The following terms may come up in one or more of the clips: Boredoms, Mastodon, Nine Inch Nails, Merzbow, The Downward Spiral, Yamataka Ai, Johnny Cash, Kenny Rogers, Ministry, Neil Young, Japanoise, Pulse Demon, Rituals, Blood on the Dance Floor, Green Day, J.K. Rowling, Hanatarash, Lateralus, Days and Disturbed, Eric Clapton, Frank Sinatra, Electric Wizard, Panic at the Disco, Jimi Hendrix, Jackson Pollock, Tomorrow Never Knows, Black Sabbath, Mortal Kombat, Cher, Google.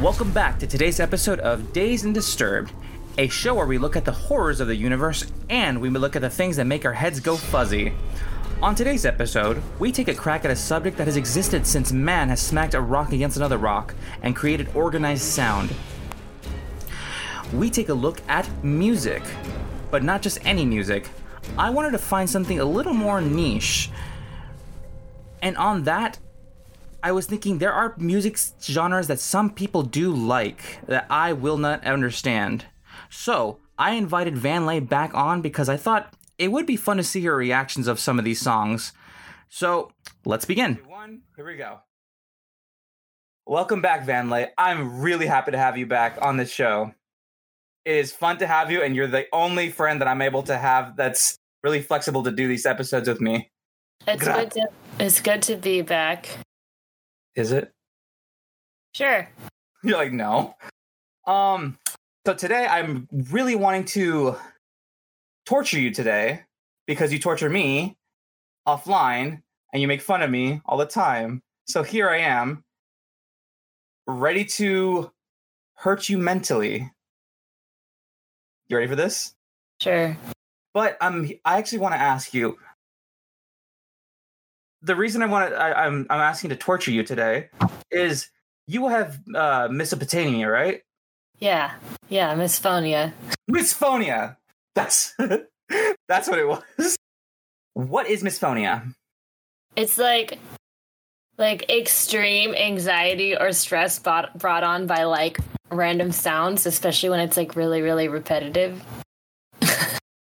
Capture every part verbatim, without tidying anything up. Welcome back to today's episode of Days and Disturbed, a show where we look at the horrors of the universe and we look at the things that make our heads go fuzzy. On today's episode, we take a crack at a subject that has existed since man has smacked a rock against another rock and created organized sound. We take a look at music, but not just any music. I wanted to find something a little more niche. And on that, I was thinking there are music genres that some people do like that I will not understand. So I invited Vanley back on because I thought it would be fun to see her reactions of some of these songs. So let's begin. One, here we go. Welcome back, Vanley. I'm really happy to have you back on this show. It is fun to have you, and you're the only friend that I'm able to have that's really flexible to do these episodes with me. It's good to, it's good to be back. Is it? Sure. You're like, no. Um, so today I'm really wanting to torture you today because you torture me offline and you make fun of me all the time. So here I am, ready to hurt you mentally. You ready for this? Sure. But um, I actually want to ask you, the reason I want to, I, I'm I'm asking to torture you today is you have uh, misophonia, right? Yeah, yeah, misophonia. Misophonia. That's that's what it was. What is misophonia? It's like like extreme anxiety or stress brought brought on by like random sounds, especially when it's like really really repetitive.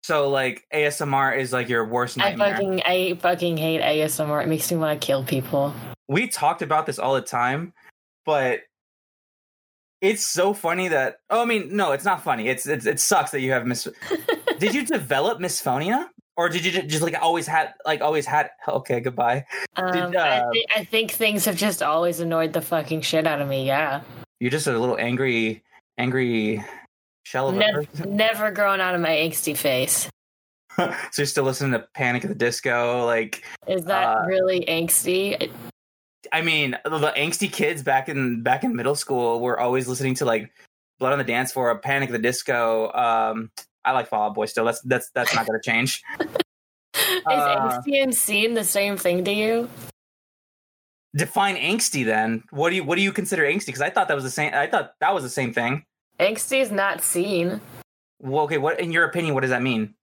So, like, A S M R is, like, your worst nightmare. I fucking, I fucking hate A S M R. It makes me want to kill people. We talked about this all the time, but it's so funny that... Oh, I mean, no, it's not funny. It's, it's It sucks that you have mis... Did you develop misphonia? Or did you just, just, like, always had... Like, always had... Okay, goodbye. Um, did, uh, I, th- I think things have just always annoyed the fucking shit out of me, yeah. You're just a little angry... Angry... Shell of never, never grown out of my angsty face. So you're still listening to Panic at the Disco, like... Is that uh, really angsty? I mean, the angsty kids back in back in middle school were always listening to, like, Blood on the Dance Floor, Panic at the Disco. Um, I like Fallout Boy still. That's that's that's not going to change. Is uh, angsty and scene the same thing to you? Define angsty, then. What do you what do you consider angsty? Because I thought that was the same. I thought that was the same thing. Angsty is not seen. Well, okay, what in your opinion, what does that mean?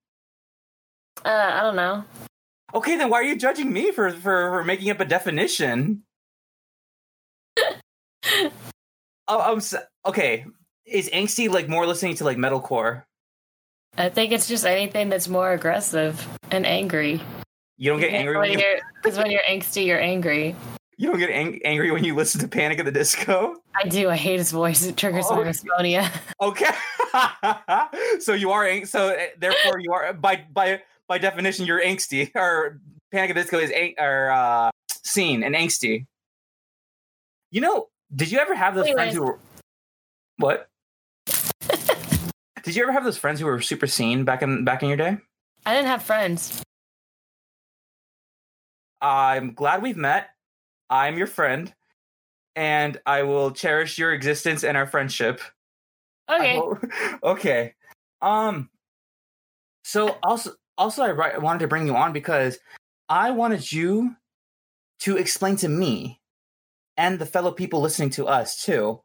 Uh, I don't know. Okay, then why are you judging me for, for, for making up a definition? oh, I'm so, okay. Is angsty like more listening to like metalcore? I think it's just anything that's more aggressive and angry. You don't get because angry when you're because when you're angsty, you're angry. You don't get ang- angry when you listen to Panic at the Disco? I do. I hate his voice. It triggers oh, my dysphonia. Okay. So you are ang- so therefore you are by by by definition you're angsty, or Panic at the Disco is ang- or uh, seen and angsty. You know, did you ever have those Anyways. friends who were What? Did you ever have those friends who were super seen back in back in your day? I didn't have friends. I'm glad we've met. I'm your friend, and I will cherish your existence and our friendship. Okay. Okay. Um. So also, also, I wanted to bring you on because I wanted you to explain to me and the fellow people listening to us too.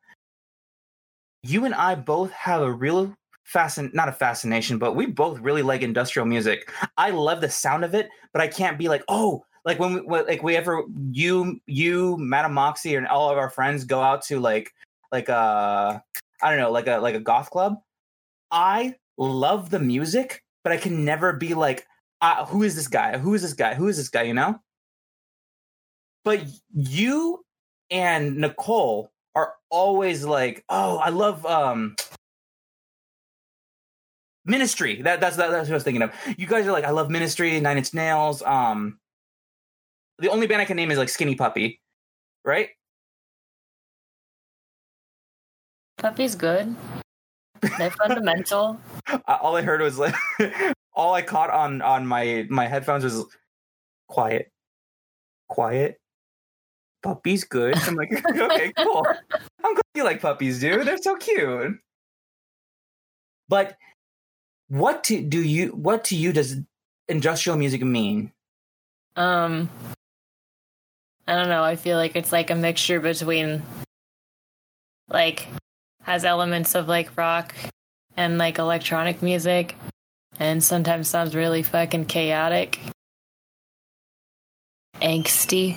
You and I both have a real fascin not a fascination, but we both really like industrial music. I love the sound of it, but I can't be like, oh. Like when we like we ever you you Madam Moxie and all of our friends go out to like like a I don't know like a like a goth club. I love the music, but I can never be like uh, who is this guy? Who is this guy? Who is this guy? You know. But you and Nicole are always like, oh, I love um, Ministry. That that's that, that's what I was thinking of. You guys are like, I love Ministry, Nine Inch Nails, um. The only band I can name is, like, Skinny Puppy, right? Puppy's good. They're fundamental. Uh, all I heard was, like, all I caught on, on my, my headphones was, quiet, quiet, puppies good. I'm like, okay, cool. I'm glad you like puppies, dude. They're so cute. But what to, do you? What to you does industrial music mean? Um, I don't know. I feel like it's like a mixture between, like, has elements of like rock and like electronic music, and sometimes sounds really fucking chaotic, angsty.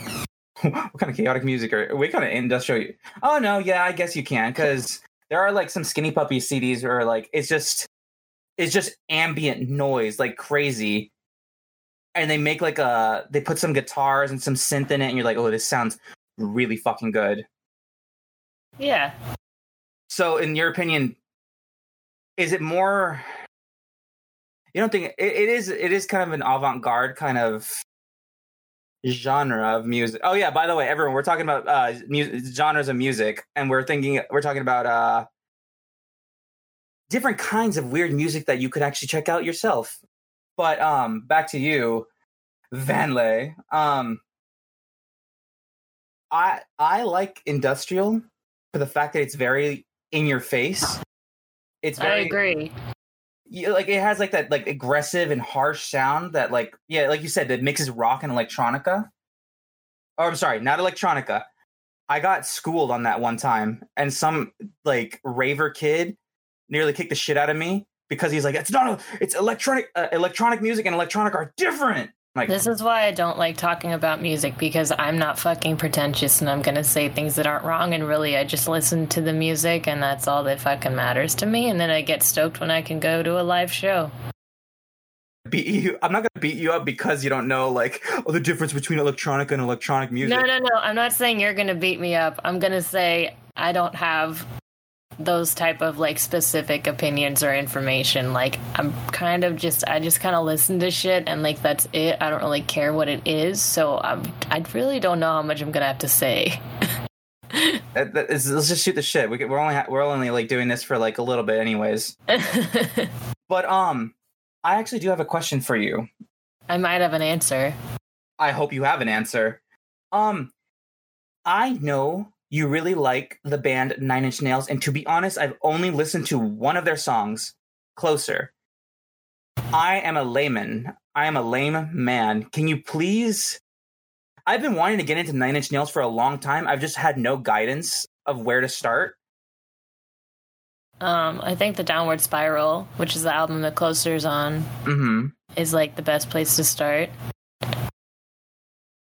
What kind of chaotic music are we? Kind of industrial? Oh no, yeah, I guess you can, because there are like some Skinny Puppy C Ds where like it's just it's just ambient noise like crazy, and they make like a they put some guitars and some synth in it, and you're like, oh, this sounds really fucking good. Yeah. So, in your opinion, is it more? You don't think it, it is? It is kind of an avant-garde kind of genre of music. Oh yeah, by the way, everyone, we're talking about uh music, genres of music, and we're thinking we're talking about uh different kinds of weird music that you could actually check out yourself. But um back to you, Vanley. Um I I like industrial for the fact that it's very in your face. It's very I agree. You, like it has like that like aggressive and harsh sound that like yeah like you said that mixes rock and electronica. Or I'm sorry, not electronica. I got schooled on that one time, and some like raver kid nearly kicked the shit out of me because he's like, it's not a, it's electronic uh, electronic music and electronic are different. Like, this is why I don't like talking about music, because I'm not fucking pretentious and I'm going to say things that aren't wrong, and really I just listen to the music and that's all that fucking matters to me, and then I get stoked when I can go to a live show. Beat you, I'm not going to beat you up because you don't know like oh, the difference between electronic and electronic music. No, no, no. I'm not saying you're going to beat me up. I'm going to say I don't have those type of like specific opinions or information. Like I'm kind of just I just kind of listen to shit and like that's it. I don't really care what it is, so I'm I really don't know how much I'm gonna have to say. that, that is, let's just shoot the shit. We could, we're only we're only like doing this for like a little bit, anyways. But um, I actually do have a question for you. I might have an answer. I hope you have an answer. Um, I know. You really like the band Nine Inch Nails, and to be honest, I've only listened to one of their songs, Closer. I am a layman. I am a lame man. Can you please... I've been wanting to get into Nine Inch Nails for a long time. I've just had no guidance of where to start. Um, I think The Downward Spiral, which is the album that Closer's on, mm-hmm. is, like, the best place to start. Is,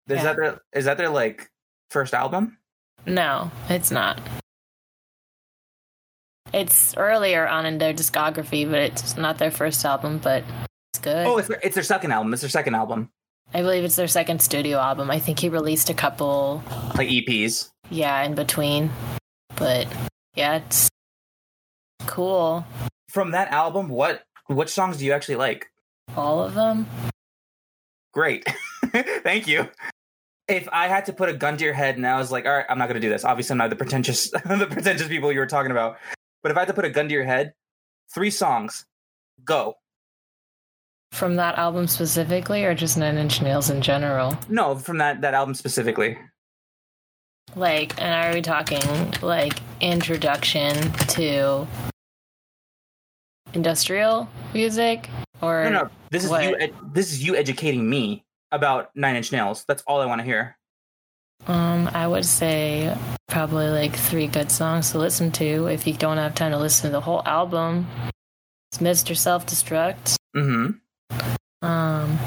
yeah. that their, is that their, like, first album? No, it's not. It's earlier on in their discography, but it's not their first album, but it's good. Oh, it's their, it's their second album. It's their second album. I believe it's their second studio album. I think he released a couple... Like E Ps. Yeah, in between. But, yeah, it's cool. From that album, what what songs do you actually like? All of them. Great. Thank you. If I had to put a gun to your head and I was like, all right, I'm not going to do this. Obviously, I'm not the pretentious the pretentious people you were talking about. But if I had to put a gun to your head, three songs, go. From that album specifically or just Nine Inch Nails in general? No, from that, that album specifically. Like, and are we talking, like, introduction to industrial music? Or no, no, this is, you ed- this is you educating me. About Nine Inch Nails. That's all I want to hear. Um, I would say probably like three good songs to listen to if you don't have time to listen to the whole album. It's Mister Self-Destruct. Mm-hmm. Um,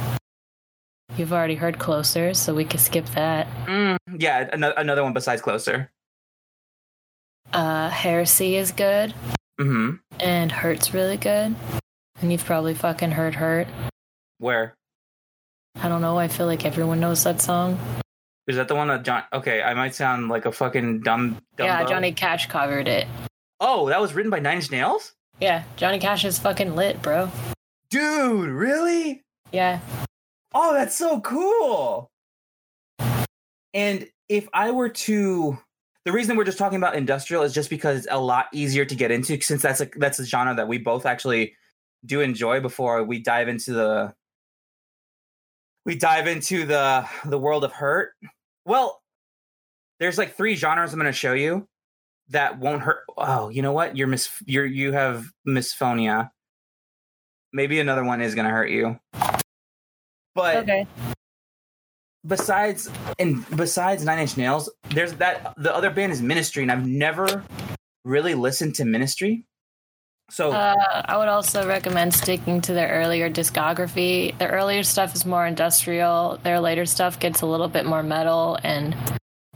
you've already heard Closer, so we can skip that. Mm, yeah, an- another one besides Closer. Uh, Heresy is good. Mm-hmm. And Hurt's really good. And you've probably fucking heard Hurt. Where? I don't know. I feel like everyone knows that song. Is that the one that John... Okay, I might sound like a fucking dumb... dumb yeah, bug. Johnny Cash covered it. Oh, that was written by Nine Inch Nails? Yeah, Johnny Cash is fucking lit, bro. Dude, really? Yeah. Oh, that's so cool! And if I were to... The reason we're just talking about industrial is just because it's a lot easier to get into, since that's a, that's a genre that we both actually do enjoy before we dive into the... We dive into the the world of Hurt. Well, There's like three genres I'm going to show you that won't hurt. Oh, you know what? You're mis. You're you have misphonia. Maybe another one is going to hurt you. But okay. Besides and besides Nine Inch Nails, there's that the other band is Ministry, and I've never really listened to Ministry. So uh, I would also recommend sticking to their earlier discography. Their earlier stuff is more industrial. Their later stuff gets a little bit more metal, and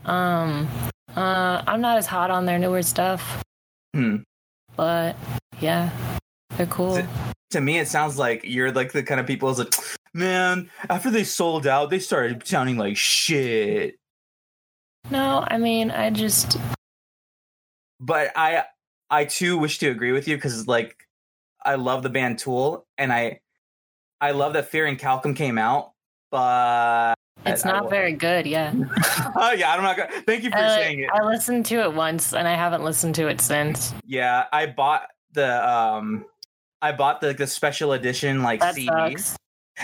um, uh, I'm not as hot on their newer stuff. Hmm. But yeah, they're cool. It, to me, it sounds like you're like the kind of people who's like, man, after they sold out, they started sounding like shit. No, I mean, I just. But I. I too wish to agree with you because, like, I love the band Tool, and I, I love that Fear and Calcum came out, but it's not very good. Yeah. Oh yeah, I'm not. Gonna, thank you for I, saying it. I listened to it once, and I haven't listened to it since. Yeah, I bought the um, I bought the the special edition like that C D. Sucks.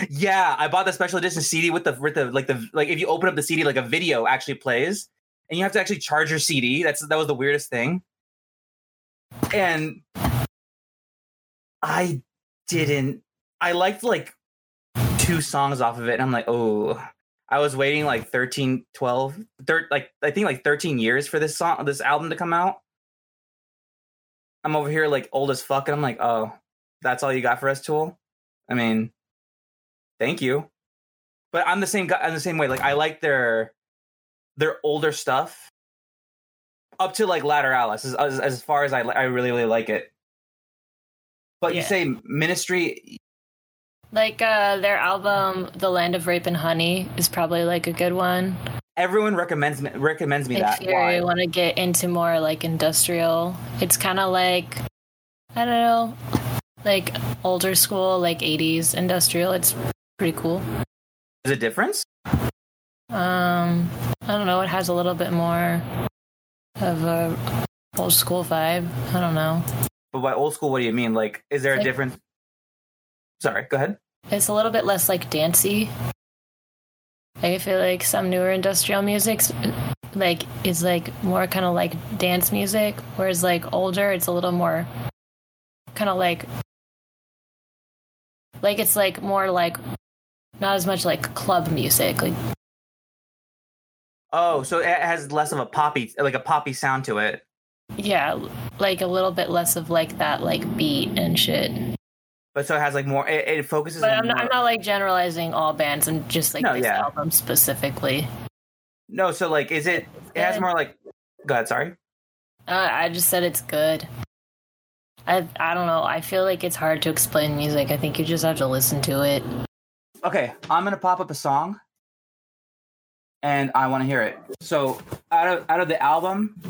Yeah, I bought the special edition C D with the with the like the like if you open up the C D, like a video actually plays, and you have to actually charge your C D. That's that was the weirdest thing. And I didn't. I liked like two songs off of it, and I'm like, oh, I was waiting like thirteen, twelve, thirteen, like I think like thirteen years for this song, this album to come out. I'm over here like old as fuck, and I'm like, oh, that's all you got for us, Tool? I mean, thank you, but I'm the same guy. I'm the same way. Like I like their their older stuff. Up to like Lateralus, as, as as far as I I really really like it, but yeah. You say Ministry, like uh, their album "The Land of Rape and Honey" is probably like a good one. Everyone recommends recommends me if that. If you want to get into more like industrial, it's kind of like I don't know, like older school, like eighties industrial. It's pretty cool. Is it difference? Um, I don't know. It has a little bit more. Of a old school vibe. I don't know. But by old school, what do you mean? Like, is there it's a like, difference? Sorry, go ahead. It's a little bit less, like, dancey. I feel like some newer industrial music's, like, is, like, more kind of, like, dance music. Whereas, like, older, it's a little more kind of, like, like, it's, like, more, like, not as much, like, club music. Like, oh, so it has less of a poppy, like a poppy sound to it. Yeah, like a little bit less of like that, like beat and shit. But so it has like more. It, it focuses. But on I'm, not, I'm not like generalizing all bands and just like no, this yeah. album specifically. No, so like, is it? It's it good. Has more like. Go ahead, sorry. Uh, I just said it's good. I I don't know. I feel like it's hard to explain music. I think you just have to listen to it. Okay, I'm gonna pop up a song. And I want to hear it. So out of out of the album,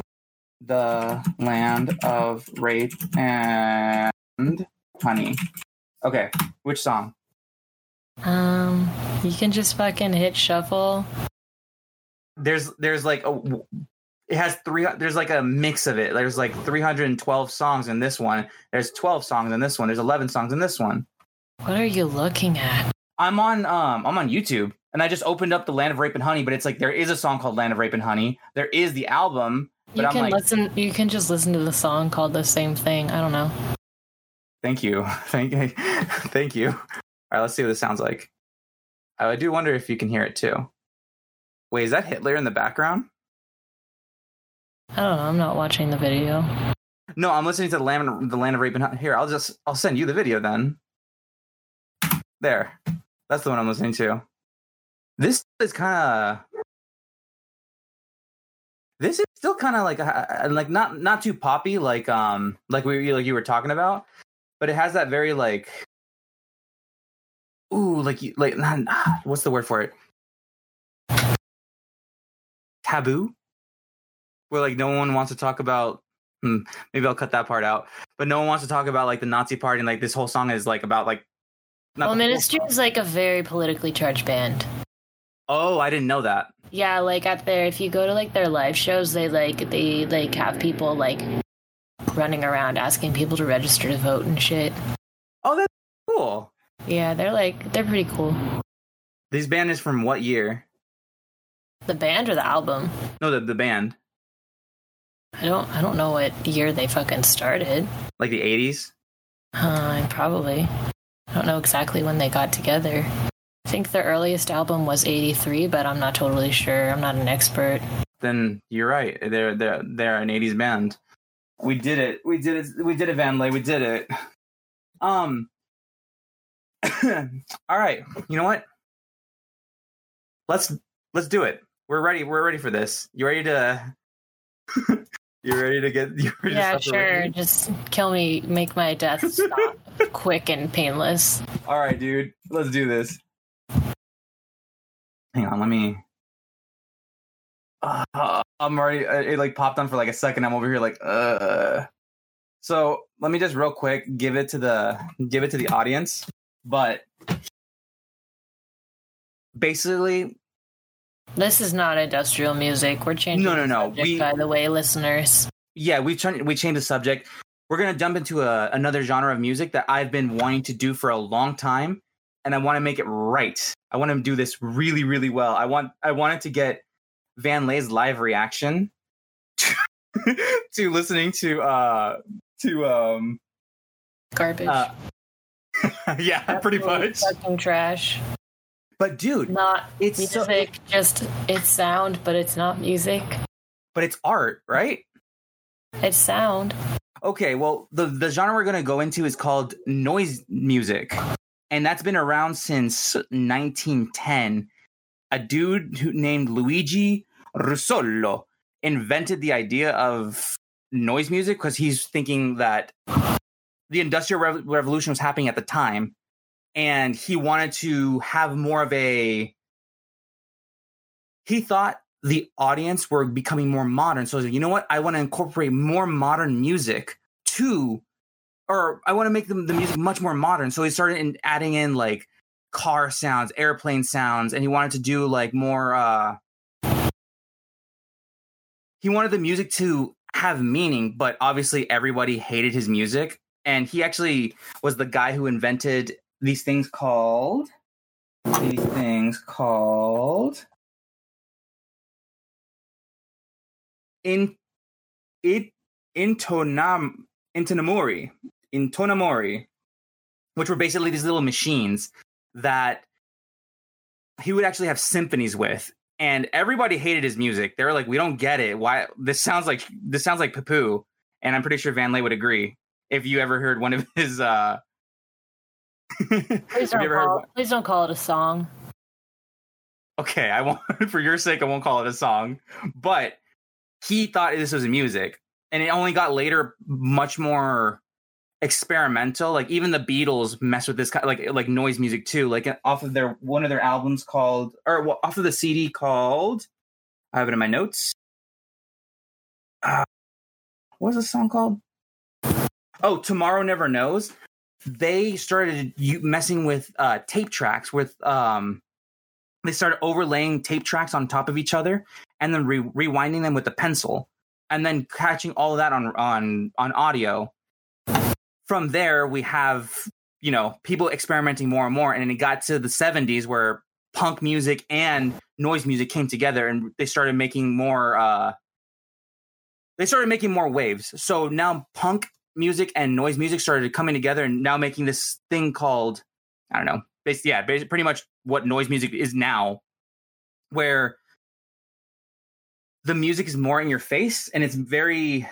The Land of Rape and Honey. Okay, which song? Um, you can just fucking hit shuffle. There's there's like a it has three. There's like a mix of it. There's like three hundred twelve songs in this one. There's twelve songs in this one. There's eleven songs in this one. What are you looking at? I'm on um I'm on YouTube. And I just opened up the Land of Rape and Honey, but it's like there is a song called Land of Rape and Honey. There is the album, but you I'm can like, listen. You can just listen to the song called the same thing. I don't know. Thank you, thank, thank you. All right, let's see what this sounds like. I do wonder if you can hear it too. Wait, is that Hitler in the background? I don't know. I'm not watching the video. No, I'm listening to the Land, the Land of Rape and Honey. Here, I'll just, I'll send you the video then. There, that's the one I'm listening to. This is kind of. This is still kind of like a, like not not too poppy like um like we like you were talking about, but it has that very like. Ooh, like you like what's the word for it? Taboo, where like no one wants to talk about. Hmm, maybe I'll cut that part out, but no one wants to talk about like the Nazi Party, and like this whole song is like about like. Well, Ministry is like a very politically charged band. Oh, I didn't know that. Yeah, like at their, if you go to like their live shows, they like they like have people like running around asking people to register to vote and shit. Oh, that's cool. Yeah, they're like they're pretty cool. This band is from what year? The band or the album? No, the the band. I don't I don't know what year they fucking started. Like the eighties? Uh, probably. I don't know exactly when they got together. I think their earliest album was eighty-three, but I'm not totally sure. I'm not an expert. Then you're right. They're they're they're an eighties band. We did it. We did it. We did it, Vanley. We did it. Um. All right. You know what? Let's let's do it. We're ready. We're ready for this. You ready to? You ready to get? You ready yeah, to sure. Ready? Just kill me. Make my death stop quick and painless. All right, dude. Let's do this. Hang on. Let me. Uh, I'm already. It like popped on for like a second. I'm over here like. Uh. So let me just real quick give it to the give it to the audience. But basically, this is not industrial music. We're changing. No, no, no. The subject, we, by the way, listeners. Yeah, we turned. We changed the subject. We're gonna jump into a, another genre of music that I've been wanting to do for a long time, and I want to make it right. I want to do this really, really well. I want. I wanted to get Vanley's live reaction to, to listening to uh to um garbage. Uh, yeah, that's pretty much fucking trash. But dude, not it's music. So, just it's sound, but it's not music. But it's art, right? It's sound. Okay, well, the the genre we're gonna go into is called noise music, and that's been around since nineteen ten. A dude who named Luigi Russolo invented the idea of noise music because he's thinking that the Industrial Re- Revolution was happening at the time, and he wanted to have more of a... He thought the audience were becoming more modern, so you know what? I want to incorporate more modern music to... Or I want to make the, the music much more modern, so he started in, adding in, like, car sounds, airplane sounds, and he wanted to do like more uh he wanted the music to have meaning, but obviously everybody hated his music. And he actually was the guy who invented these things called these things called in it intonam intonamori intonamori, which were basically these little machines that he would actually have symphonies with, and everybody hated his music. They were like, "We don't get it. Why this sounds like this sounds like poo-poo." And I'm pretty sure Vanley would agree if you ever heard one of his. Uh... please, don't call, heard... please don't call it a song. Okay, I won't. For your sake, I won't call it a song. But he thought this was music, and it only got later much more experimental. Like even the Beatles mess with this kind of, like like noise music too, like off of their one of their albums called or well, off of the C D called, I have it in my notes, uh, what was the song called? Oh, Tomorrow Never Knows. They started messing with uh tape tracks with um they started overlaying tape tracks on top of each other and then re- rewinding them with a pencil and then catching all of that on on on audio. From there, we have, you know, people experimenting more and more. And it got to the seventies where punk music and noise music came together and they started making more. Uh, they started making more waves. So now punk music and noise music started coming together and now making this thing called, I don't know, basically, yeah, basically pretty much what noise music is now, where the music is more in your face and it's very...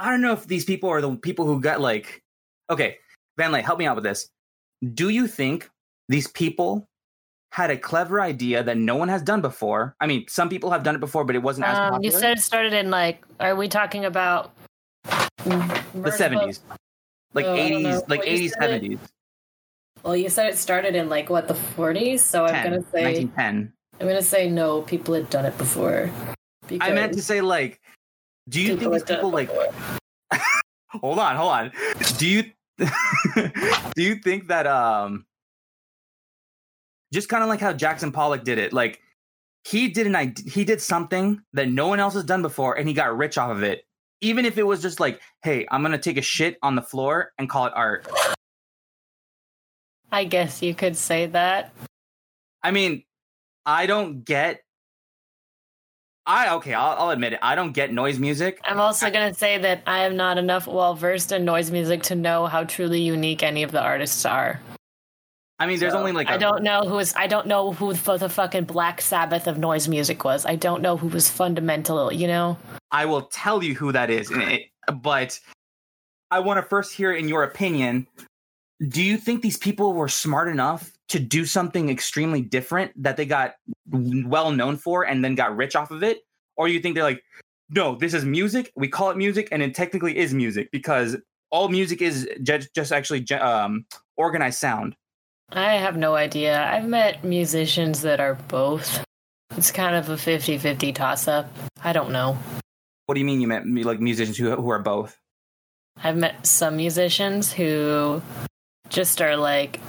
I don't know if these people are the people who got like, okay, Vanley, help me out with this. Do you think these people had a clever idea that no one has done before? I mean, some people have done it before, but it wasn't um, as popular. You said it started in like, are we talking about the seventies, like oh, eighties, like well, eighties, seventies? Well, you said it started in like what, the forties? So ten, I'm gonna say nineteen ten. I'm gonna say no, people had done it before. I meant to say like. Do you people think these people like? hold on, hold on. Do you do you think that um, just kind of like how Jackson Pollock did it? Like he did an he did something that no one else has done before, and he got rich off of it. Even if it was just like, hey, I'm gonna take a shit on the floor and call it art. I guess you could say that. I mean, I don't get I okay, I'll, I'll admit it. I don't get noise music. I'm also going to say that I am not enough well-versed in noise music to know how truly unique any of the artists are. I mean, there's so, only like a, I don't know who is. I don't know who the, the fucking Black Sabbath of noise music was. I don't know who was fundamental. You know. I will tell you who that is, but I want to first hear, in your opinion, do you think these people were smart enough to do something extremely different that they got well known for and then got rich off of it, or you think they're like, no, this is music. We call it music, and it technically is music because all music is just, just actually um, organized sound. I have no idea. I've met musicians that are both. It's kind of a fifty-fifty toss-up. I don't know. What do you mean you met like musicians who who are both? I've met some musicians who just are like,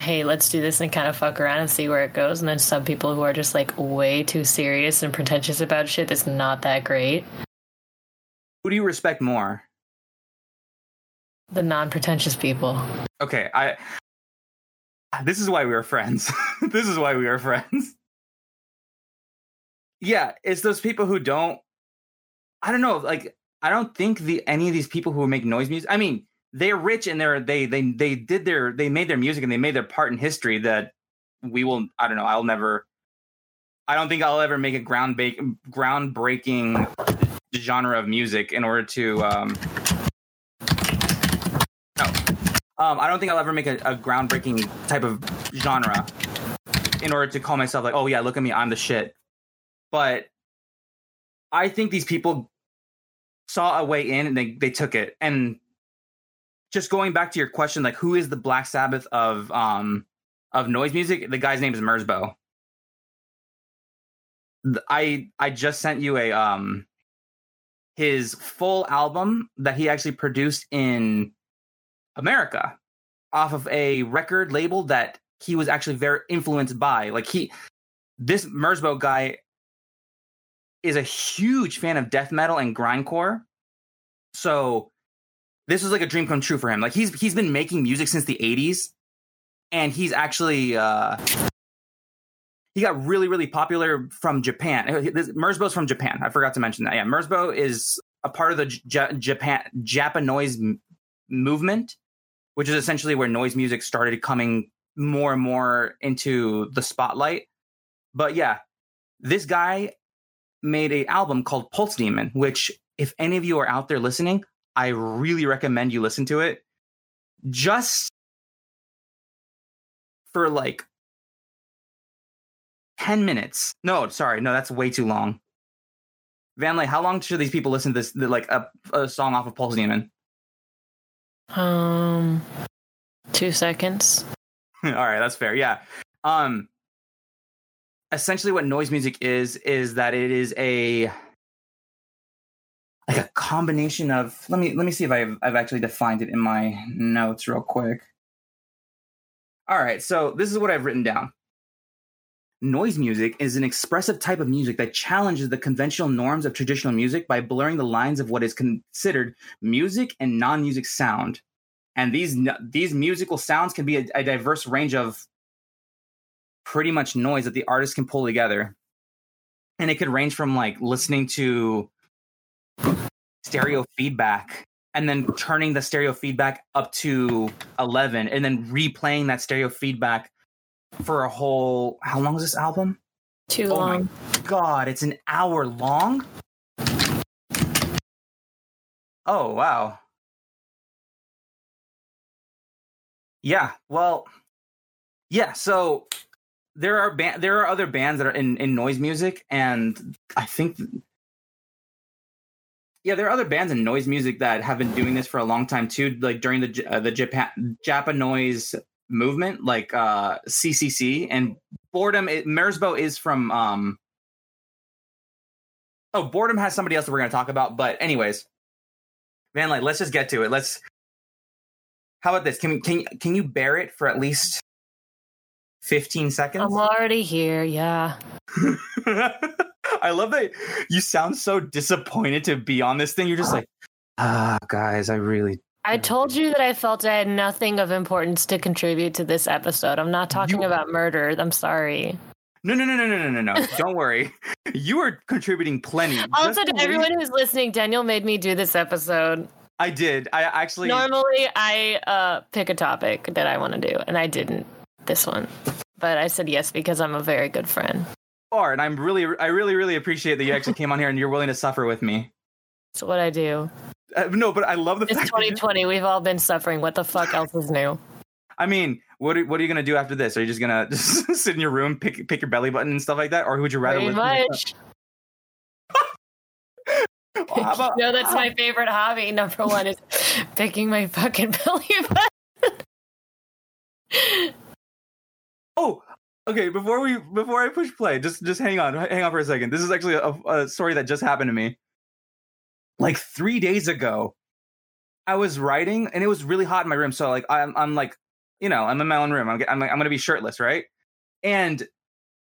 hey, let's do this and kind of fuck around and see where it goes. And then some people who are just like way too serious and pretentious about shit that's not that great. Who do you respect more? The non-pretentious people. Okay, I... This is why we were friends. This is why we were friends. Yeah, it's those people who don't... I don't know, like, I don't think the any of these people who make noise music... I mean, they're rich and they're, they they they did their... They made their music and they made their part in history that we will... I don't know, I'll never... I don't think I'll ever make a ground ba- groundbreaking genre of music in order to... Um, Um, I don't think I'll ever make a, a groundbreaking type of genre in order to call myself like, oh, yeah, look at me, I'm the shit. But I think these people saw a way in and they, they took it. And just going back to your question, like, who is the Black Sabbath of um, of noise music? The guy's name is Merzbow. I I just sent you a um, his full album that he actually produced in America off of a record label that he was actually very influenced by. Like he, this Merzbow guy is a huge fan of death metal and grindcore. So this was like a dream come true for him. Like he's, he's been making music since the eighties and he's actually, uh, he got really, really popular from Japan. This, Merzbow's from Japan. I forgot to mention that. Yeah. Merzbow is a part of the J- Japan, Japanese movement, which is essentially where noise music started coming more and more into the spotlight. But yeah, this guy made an album called Pulse Demon, which if any of you are out there listening, I really recommend you listen to it. Just for like ten minutes. No, sorry. No, that's way too long. Vanley, how long should these people listen to this, like a, a song off of Pulse Demon? Um, two seconds. All right, that's fair. Yeah. Um, essentially, what noise music is is that it is a like a combination of. Let me let me see if I've I've actually defined it in my notes real quick. All right, so this is what I've written down. Noise music is an expressive type of music that challenges the conventional norms of traditional music by blurring the lines of what is considered music and non-music sound. And these these musical sounds can be a, a diverse range of pretty much noise that the artist can pull together. And it could range from like listening to stereo feedback and then turning the stereo feedback up to eleven and then replaying that stereo feedback for a whole... How long was this album? Too oh long. My God, it's an hour long? Oh, wow. Yeah, well... Yeah, so... There are ba- there are other bands that are in, in noise music, and I think... Yeah, there are other bands in noise music that have been doing this for a long time, too. Like, during the uh, the Japan- Japanoise... movement, like uh C C C and Boredom. It, Merzbow is from um oh Boredom has somebody else that we're going to talk about, but anyways, man, like let's just get to it. Let's how about this? Can we can can you bear it for at least fifteen seconds? I'm already here. Yeah. I love that you sound so disappointed to be on this thing. You're just like, ah, oh, guys, I really. I told you that I felt I had nothing of importance to contribute to this episode. I'm not talking you, about murder. I'm sorry. No, no, no, no, no, no, no, no. Don't worry. You are contributing plenty. Also, to everyone who's listening, Daniel made me do this episode. I did. I actually... Normally, I uh, pick a topic that I want to do, and I didn't this one. But I said yes because I'm a very good friend. Are, and I'm really, I really, really appreciate that you actually came on here and you're willing to suffer with me. That's what I do. Uh, no, but I love the it's fact twenty twenty. That we've all been suffering. What the fuck else is new? I mean, what are, what are you going to do after this? Are you just going to sit in your room, pick pick your belly button and stuff like that? Or would you rather... Pretty much. Well, about, no, that's uh, my favorite hobby. Number one is picking my fucking belly button. Oh, okay. Before we, before I push play, just, just hang on, hang on for a second. This is actually a, a story that just happened to me. Like three days ago, I was writing and it was really hot in my room. So like, I'm, I'm like, you know, I'm in my own room. I'm, I'm like, I'm gonna be shirtless, right? And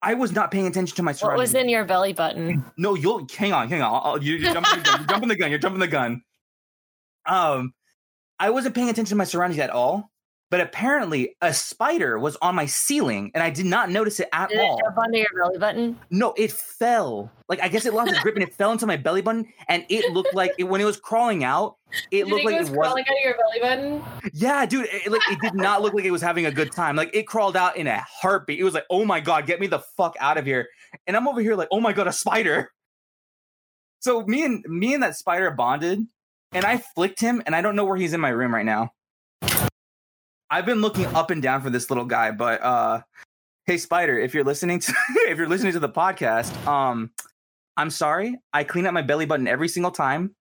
I was not paying attention to my surroundings. What was in your belly button? No, you'll hang on, hang on. I'll, you, you're, jumping you're jumping the gun. You're jumping the gun. Um, I wasn't paying attention to my surroundings at all. But apparently a spider was on my ceiling and I did not notice it at all. Did it all. jump onto your belly button? No, it fell. Like, I guess it lost its grip and it fell into my belly button. And it looked like it, when it was crawling out, it did looked it like it was crawling out of your belly button. Yeah, dude. It, like, it did not look like it was having a good time. Like, it crawled out in a heartbeat. It was like, oh my God, get me the fuck out of here. And I'm over here like, oh my God, a spider. So me and me and that spider bonded and I flicked him and I don't know where he's in my room right now. I've been looking up and down for this little guy, but uh, hey, Spider, if you're listening to if you're listening to the podcast, um, I'm sorry. I clean up my belly button every single time,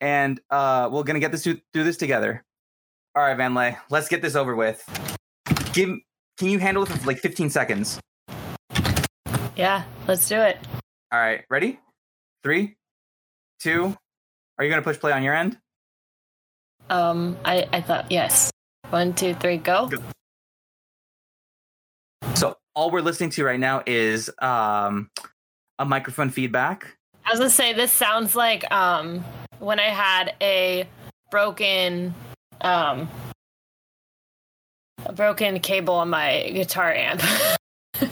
and uh, we're gonna get this through, through this together. All right, Vanley, let's get this over with. Give, can you handle it for like fifteen seconds? Yeah, let's do it. All right, ready? Three, two. Are you gonna push play on your end? Um, I I thought yes. One, two, three, go. So all we're listening to right now is um, a microphone feedback. I was going to say, this sounds like um, when I had a broken um, a broken cable on my guitar amp. You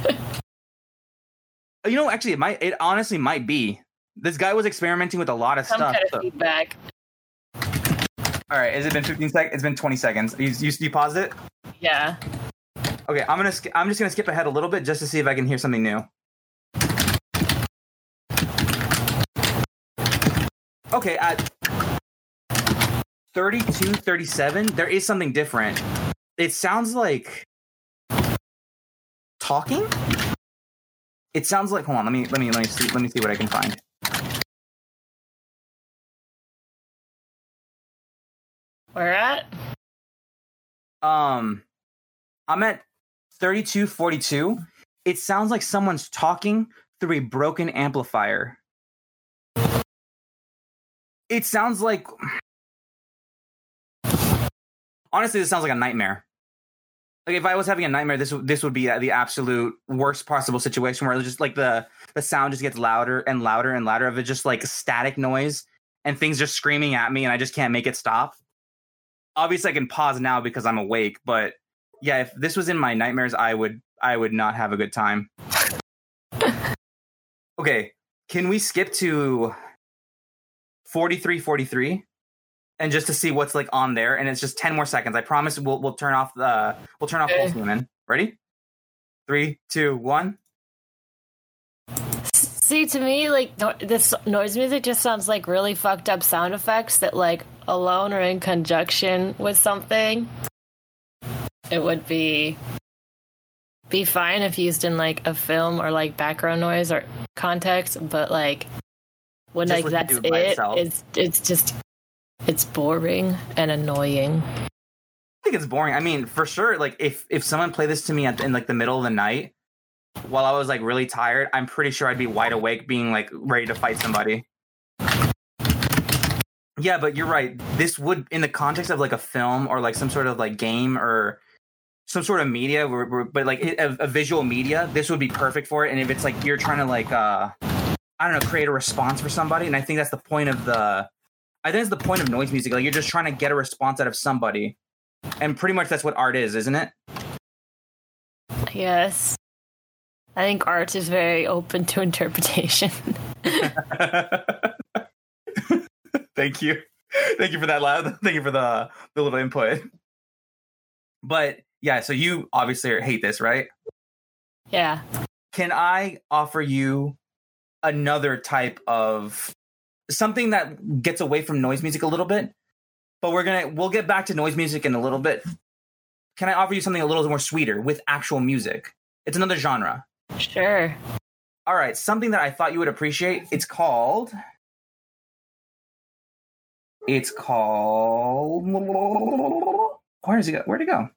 know, actually, it might. It honestly might be. This guy was experimenting with a lot of Some stuff. Some kind of so. feedback. All right, has it been fifteen seconds? It's been twenty seconds. You, you, you paused it? Yeah. Okay, I'm gonna. I'm just gonna skip ahead a little bit just to see if I can hear something new. Okay, at thirty-two, thirty-seven, there is something different. It sounds like talking. It sounds like. Hold on. Let me. Let me. Let me see. Let me see what I can find. Where at? Um, I'm at thirty-two forty-two. It sounds like someone's talking through a broken amplifier. It sounds like... Honestly, this sounds like a nightmare. Like, if I was having a nightmare, this, this would be the absolute worst possible situation where just, like, the, the sound just gets louder and louder and louder of it, just, like, static noise and things just screaming at me and I just can't make it stop. Obviously, I can pause now because I'm awake, but yeah, if this was in my nightmares, I would I would not have a good time. Okay, can we skip to forty-three forty-three and just to see what's like on there? And it's just ten more seconds. I promise we'll we'll turn off the we'll turn off Pulse Demon. Ready? Three, two, one. See, to me, like, no- this noise music just sounds like really fucked up sound effects that, like, alone or in conjunction with something, it would be be fine if used in, like, a film or, like, background noise or context, but, like, when, just like, that's it, it it's, it's just, it's boring and annoying. I think it's boring. I mean, for sure, like, if, if someone played this to me at, in, like, the middle of the night, while I was like really tired, I'm pretty sure I'd be wide awake being like ready to fight somebody. Yeah, but you're right. This would, in the context of like a film or like some sort of like game or some sort of media, but like a, a visual media, this would be perfect for it. And if it's like you're trying to like, uh, I don't know, create a response for somebody. And I think that's the point of the, I think it's the point of noise music. Like you're just trying to get a response out of somebody. And pretty much that's what art is, isn't it? Yes. I think art is very open to interpretation. Thank you. Thank you for that. Loud. Thank you for the, the little input. But yeah, so you obviously hate this, right? Yeah. Can I offer you another type of something that gets away from noise music a little bit? But we're gonna we'll get back to noise music in a little bit. Can I offer you something a little more sweeter with actual music? It's another genre. Sure. All right, something that I thought you would appreciate. It's called. It's called. Where is it? Where'd it go?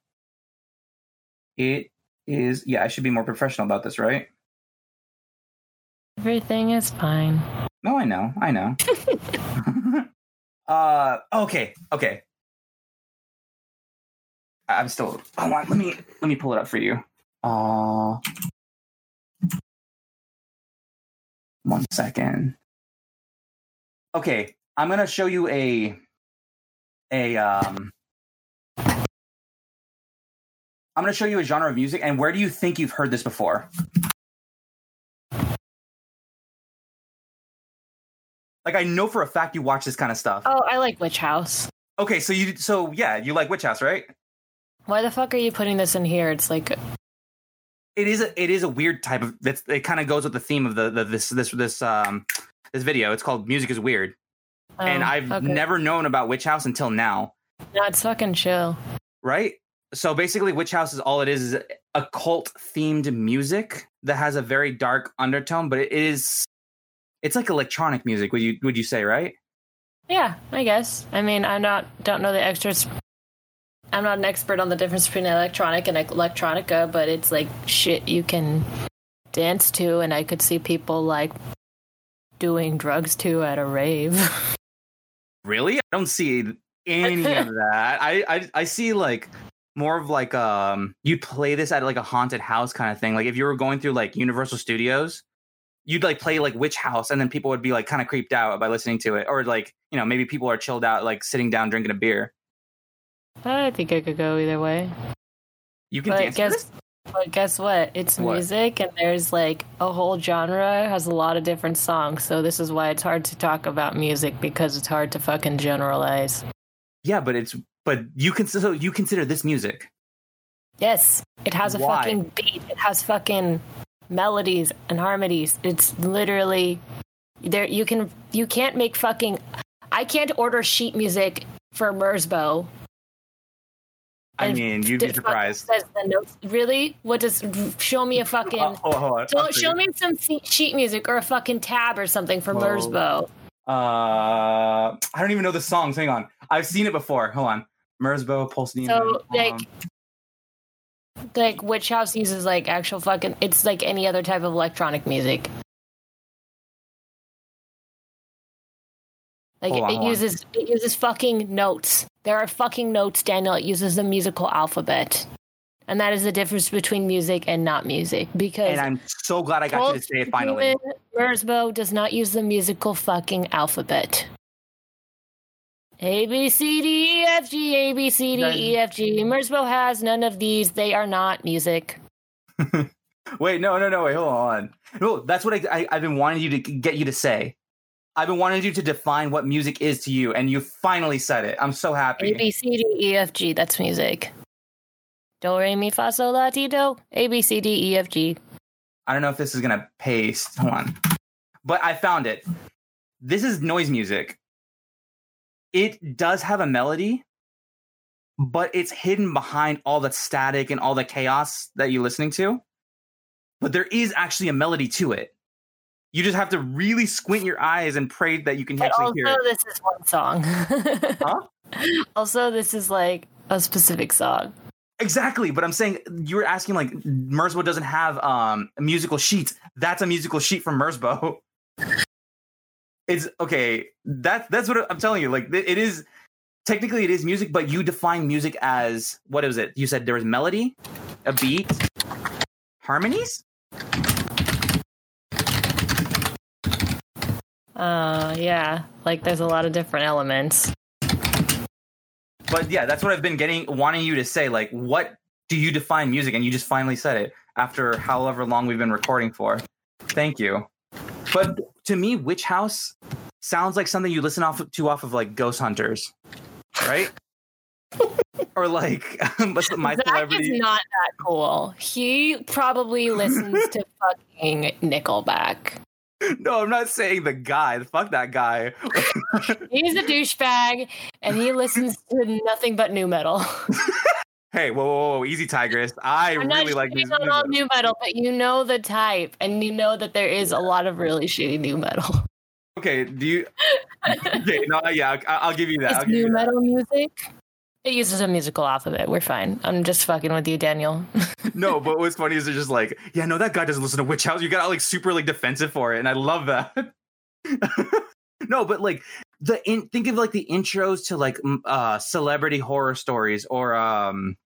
It is. Yeah, I should be more professional about this, right? Everything is fine. No, I know. I know. uh. Okay. Okay. I'm still. Hold on. Let me. Let me pull it up for you. Uh, one second. Okay, I'm gonna show you a a um. I'm gonna show you a genre of music, and where do you think you've heard this before? Like, I know for a fact you watch this kind of stuff. Oh, I like Witch House. Okay, so you so yeah, you like Witch House, right? Why the fuck are you putting this in here? It's like. It is a, it is a weird type of it, it kind of goes with the theme of the, the this this this um this video. It's called Music is Weird. Oh, and I've okay. never known about Witch House until now. That's fucking chill. Right? So basically Witch House is all it is is occult themed music that has a very dark undertone, but it is it's like electronic music, would you would you say, right? Yeah, I guess. I mean, I'm not don't know the extras I'm not an expert on the difference between electronic and electronica, but it's like shit you can dance to, and I could see people like doing drugs to at a rave. Really? I don't see any of that. I, I I see like more of like um you'd play this at like a haunted house kind of thing. Like if you were going through like Universal Studios, you'd like play like Witch House, and then people would be like kind of creeped out by listening to it, or like, you know, maybe people are chilled out like sitting down drinking a beer. I think I could go either way. You can but dance guess, to this? But guess what? It's what? Music, and there's like a whole genre has a lot of different songs. So this is why it's hard to talk about music, because it's hard to fucking generalize. Yeah, but it's but you can so you consider this music. Yes, it has a why? Fucking beat. It has fucking melodies and harmonies. It's literally there. You can you can't make fucking. I can't order sheet music for Merzbow. I mean, you'd be surprised. Really? What does show me a fucking oh, oh, oh, show me some sheet music or a fucking tab or something for Merzbow. Uh, I don't even know the songs. Hang on, I've seen it before. Hold on, Merzbow, Pulse Demon. So like, um, like Witch House uses like actual fucking. It's like any other type of electronic music. Like it, on, it uses on. it uses fucking notes. There are fucking notes, Daniel. It uses the musical alphabet, and that is the difference between music and not music. Because and I'm so glad I got you to say it finally. Merzbow does not use the musical fucking alphabet. A B C D E F G A B C D E F G. Merzbow has none of these. They are not music. Wait, no, no, no. Wait, hold on. No, that's what I, I, I've been wanting you to get you to say. I've been wanting you to define what music is to you, and you finally said it. I'm so happy. A, B, C, D, E, F, G. That's music. Do, re, mi, fa, sol, la, ti, do. A, B, C, D, E, F, G. I don't know if this is going to paste. Hold on. But I found it. This is noise music. It does have a melody, but it's hidden behind all the static and all the chaos that you're listening to. But there is actually a melody to it. You just have to really squint your eyes and pray that you can but actually also, hear it. Also, this is one song. Huh? Also, this is like a specific song. Exactly, but I'm saying you were asking like Merzbow doesn't have um, a musical sheet. That's a musical sheet from Merzbow. It's okay. That's that's what I'm telling you. Like it is technically it is music, but you define music as what is it? You said there was melody, a beat, harmonies. Uh, yeah, like there's a lot of different elements. But yeah, that's what I've been getting, wanting you to say, like, what do you define music? And you just finally said it. after however long we've been recording for. Thank you. But to me, Witch House sounds like something you listen off to off of like Ghost Hunters, right? Or like, what's my Zach celebrity? Is not that cool. He probably listens to fucking Nickelback. No, I'm not saying the guy. Fuck that guy. He's a douchebag, and he listens to nothing but nu metal. Hey, whoa, whoa, whoa, easy, Tigress. I I'm really not like this. Not all nu metal, but you know the type, and you know that there is a lot of really shitty nu metal. Okay, do you? Okay, no, yeah, I'll give you that. Is nu metal music? It uses a musical alphabet. We're fine. I'm just fucking with you, Daniel. No, but what's funny is they're just like, yeah, no, that guy doesn't listen to Witch House. You got like super like defensive for it, and I love that. No, but like the in- think of like the intros to like uh, Celebrity Horror Stories or um,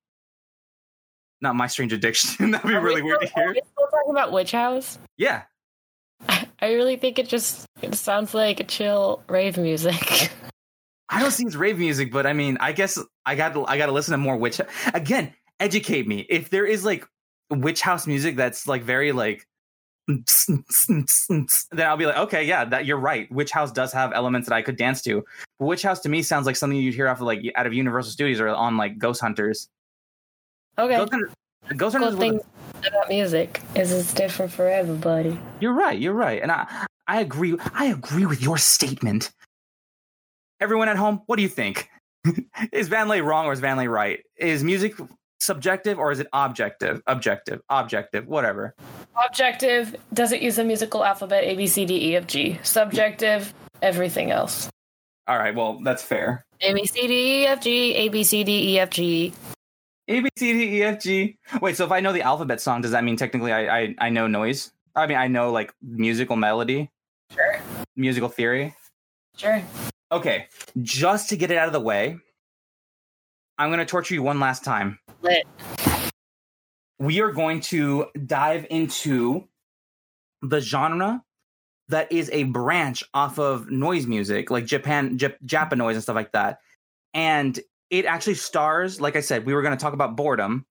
not My Strange Addiction. That'd be are really we still, weird to hear. Are we still talking about Witch House? Yeah, I really think it just it sounds like chill rave music. I don't see it's rave music, but I mean, I guess I got I got to listen to more witch. Again, educate me. If there is like witch house music that's like very like, ns, ns, ns, ns, then I'll be like, okay, yeah, that you're right. Witch house does have elements that I could dance to. But witch house to me sounds like something you'd hear off of like out of Universal Studios or on like Ghost Hunters. Okay. Ghost Hunters. Ghost Hunters. Cool thing about music is it's different for everybody. You're right. You're right, and I I agree. I agree with your statement. Everyone at home, what do you think? Is Vanley wrong or is Vanley right? Is music subjective or is it objective? Objective, objective, whatever. Objective, does it use the musical alphabet A, B, C, D, E, F, G? Subjective, everything else. All right, well, that's fair. A, B, C, D, E, F, G, A, B, C, D, E, F, G. A, B, C, D, E, F, G. Wait, so if I know the alphabet song, does that mean technically I, I, I know noise? I mean, I know, like, musical melody? Sure. Musical theory? Sure. Okay, just to get it out of the way, I'm going to torture you one last time. Lit. We are going to dive into the genre that is a branch off of noise music, like Japan, J- Japanoise and stuff like that. And it actually stars, like I said, we were going to talk about Boredom,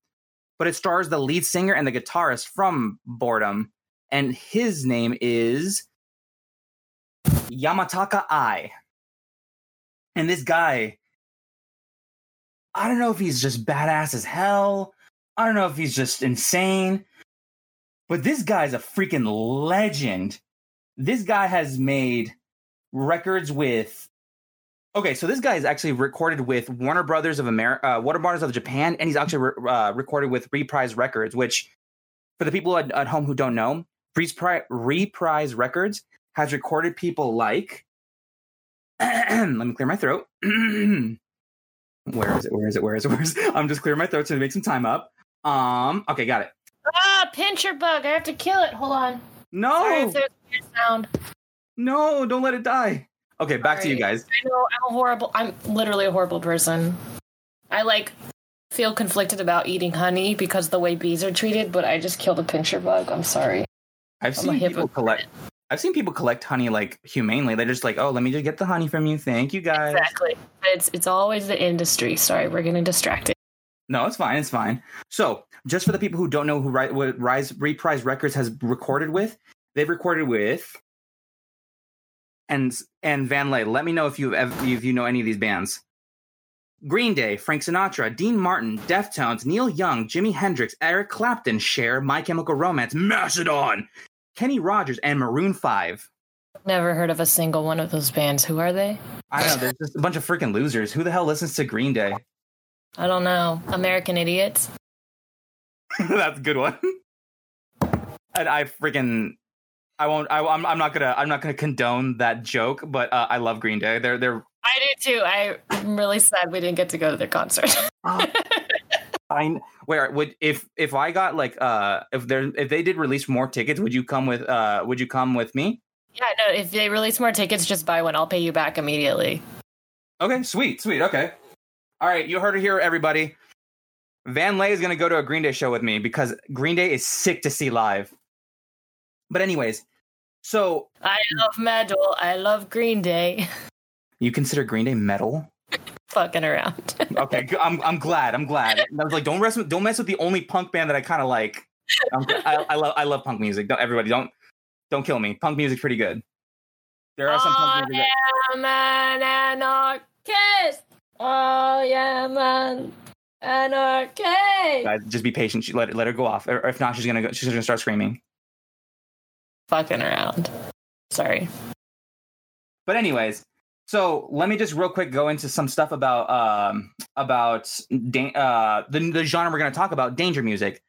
but it stars the lead singer and the guitarist from Boredom. And his name is Yamataka Ai. And this guy, I don't know if he's just badass as hell. I don't know if he's just insane. But this guy's a freaking legend. This guy has made records with... Okay, so this guy is actually recorded with Warner Brothers of America, uh, Warner Brothers of Japan, and he's actually re- uh, recorded with Reprise Records, which, for the people at, at home who don't know, Reprise, Reprise Records has recorded people like... Let me clear my throat. Where is it? Where is it? Where is it? Where is it? I'm just clearing my throat to make some time up. Um. Okay, got it. Ah, pincher bug. I have to kill it. Hold on. No. Sorry if there's a weird sound. No, don't let it die. Okay, back All to right. you guys. I know I'm a horrible. I'm literally a horrible person. I like feel conflicted about eating honey because the way bees are treated, but I just killed a pincher bug. I'm sorry. I've I'm seen people collect. I've seen people collect honey, like, humanely. They're just like, oh, let me just get the honey from you. Thank you, guys. Exactly. It's it's always the industry. Sorry, we're getting distracted. No, it's fine. It's fine. So, just for the people who don't know who Rise, what Rise Reprise Records has recorded with, they've recorded with... And and Vanley, let me know if you if you know any of these bands. Green Day, Frank Sinatra, Dean Martin, Deftones, Neil Young, Jimi Hendrix, Eric Clapton, Cher, My Chemical Romance, Mastodon... Kenny Rogers and Maroon five. Never heard of a single one of those bands. Who are they? I know. There's just a bunch of freaking losers. Who the hell listens to Green Day? I don't know. American Idiots. That's a good one. And I freaking, I won't. I, I'm. I'm not gonna. I'm not gonna condone that joke. But uh, I love Green Day. They're. They're. I do too. I, I'm really sad we didn't get to go to their concert. Oh. I, where would if if I got like uh if there if they did release more tickets, would you come with uh would you come with me? Yeah, no, if they release more tickets, just buy one. I'll pay you back immediately. Okay, sweet, sweet. Okay, all right, you heard it here, everybody. Vanley is gonna go to a Green Day show with me because Green Day is sick to see live. But anyways, so I love metal. I love Green Day. You consider Green Day metal? Fucking around. Okay, I'm I'm glad. I'm glad. I was like, don't mess with, don't mess with the only punk band that I kind of like. I, I love I love punk music. Don't, everybody, don't don't kill me. Punk music's pretty good. There are some punk music. I am an anarchist. I am an anarchist. Uh, just be patient. She, let let her go off. Or if not, she's gonna go, she's gonna start screaming. Fucking around. Sorry. But anyways. So let me just real quick go into some stuff about um, about da- uh, the, the genre we're going to talk about, danger music.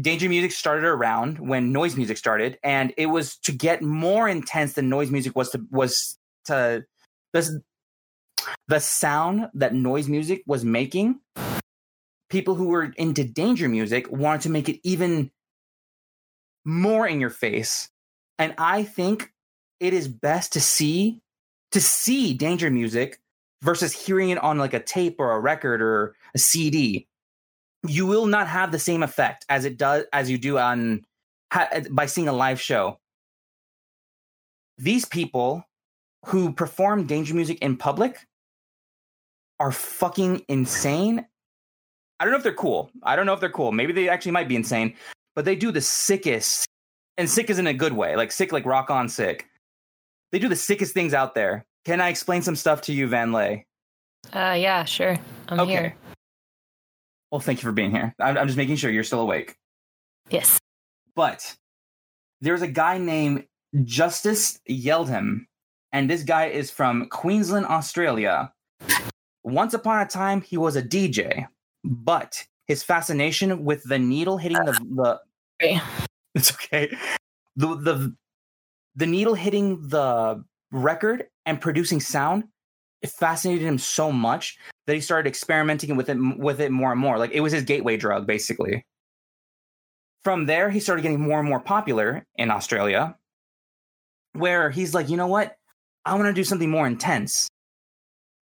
Danger music started around when noise music started, and it was to get more intense than noise music was to was to the the sound that noise music was making. People who were into danger music wanted to make it even more in your face, and I think it is best to see. To see danger music versus hearing it on like a tape or a record or a C D, you will not have the same effect as it does as you do on ha, by seeing a live show. These people who perform danger music in public are fucking insane. I don't know if they're cool. I don't know if they're cool. Maybe they actually might be insane, but they do the sickest, and sick is in a good way, like sick, like rock on sick. They do the sickest things out there. Can I explain some stuff to you, Vanley? Uh, yeah, sure. I'm okay. Here. Well, thank you for being here. I'm, I'm just making sure you're still awake. Yes. But there's a guy named Justice Yeldham, and this guy is from Queensland, Australia. Once upon a time, he was a D J, but his fascination with the needle hitting uh, the... the okay. It's okay. The... the The needle hitting the record and producing sound, it fascinated him so much that he started experimenting with it with it more and more. Like, it was his gateway drug, basically. From there, he started getting more and more popular in Australia, where he's like, you know what? I want to do something more intense.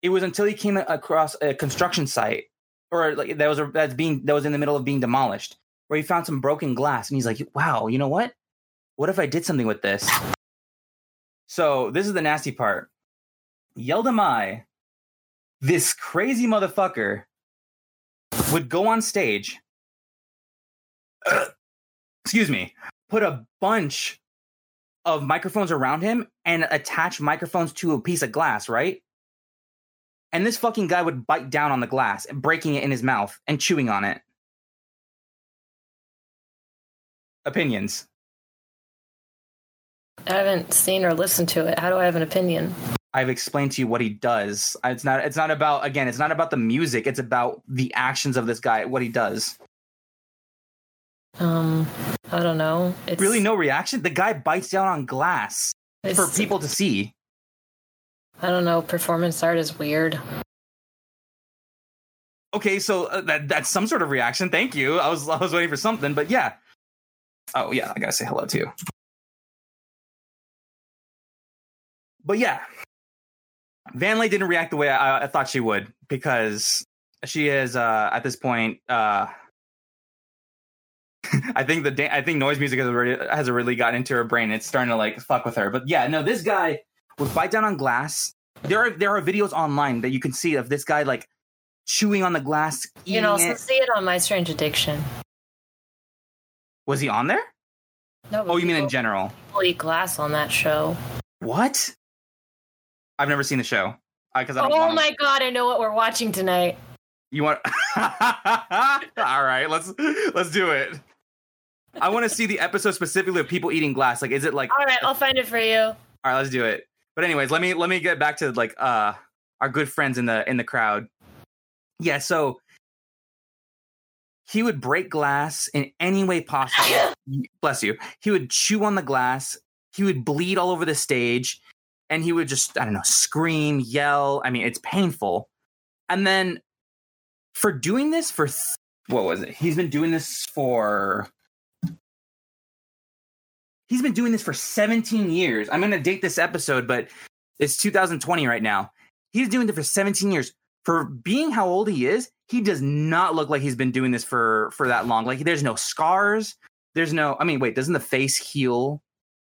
It was until he came across a construction site, or like that was a, that's being that was in the middle of being demolished, where he found some broken glass, and he's like, wow, you know what? What if I did something with this? So this is the nasty part. Yeldham Ai, this crazy motherfucker, would go on stage, uh, excuse me, put a bunch of microphones around him and attach microphones to a piece of glass, right? And this fucking guy would bite down on the glass, breaking it in his mouth and chewing on it. Opinions. I haven't seen or listened to it. How do I have an opinion? I've explained to you what he does. It's not it's not about, again, it's not about the music. It's about the actions of this guy, what he does. Um, I don't know. It's really no reaction? The guy bites down on glass for people to see. I don't know. Performance art is weird. Okay, so uh, that that's some sort of reaction. Thank you. I was I was waiting for something, but yeah. Oh, yeah, I gotta say hello to you. But yeah, Vanley didn't react the way I, I thought she would, because she is uh, at this point. Uh, I think the da- I think noise music has already has already gotten into her brain. It's starting to like fuck with her. But yeah, no, this guy would bite down on glass. There are there are videos online that you can see of this guy like chewing on the glass. You can also it. see it on My Strange Addiction. Was he on there? No. Oh, you mean in general? People eat glass on that show. What? I've never seen the show. I, cause I don't oh wanna... my god! I know what we're watching tonight. You want? All right, let's let's do it. I want to see the episode specifically of people eating glass. Like, is it like? All right, I'll find it for you. All right, let's do it. But anyways, let me let me get back to like uh our good friends in the in the crowd. Yeah, so he would break glass in any way possible. Bless you. He would chew on the glass. He would bleed all over the stage. And he would just, I don't know, scream, yell. I mean, it's painful. And then for doing this for, th- what was it? He's been doing this for, he's been doing this for seventeen years. I'm going to date this episode, but it's two thousand twenty right now. He's doing it for seventeen years. For being how old he is, he does not look like he's been doing this for, for that long. Like, there's no scars. There's no, I mean, wait, doesn't the face heal?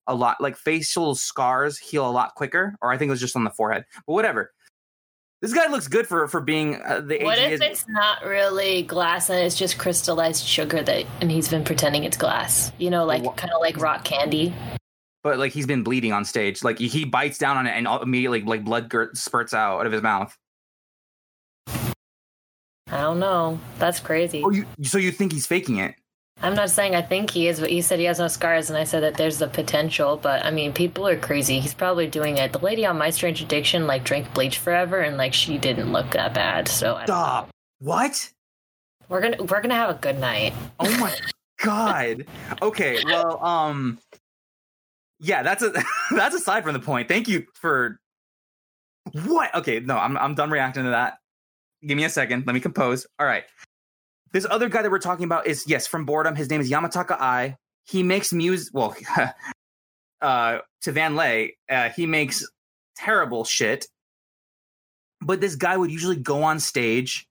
A lot, like facial scars heal a lot quicker, or I think it was just on the forehead, but whatever. This guy looks good for for being uh, the age. What if it's not really glass and it's just crystallized sugar that, and he's been pretending it's glass? You know, like kind of like rock candy. But like he's been bleeding on stage. Like he bites down on it and immediately like blood spurts out of his mouth. I don't know. That's crazy. Oh, you, so you think he's faking it? I'm not saying I think he is, but you said he has no scars, and I said that there's the potential, but, I mean, people are crazy. He's probably doing it. The lady on My Strange Addiction, like, drank bleach forever, and, like, she didn't look that bad, so... I Stop. Know. What? We're gonna we're gonna have a good night. Oh, my God. Okay, well, um... yeah, that's a, that's aside from the point. Thank you for... What? Okay, no, I'm I'm done reacting to that. Give me a second. Let me compose. All right. This other guy that we're talking about is, yes, from Boredom. His name is Yamataka Ai. He makes music, well, uh, to Vanley, uh, he makes terrible shit. But this guy would usually go on stage.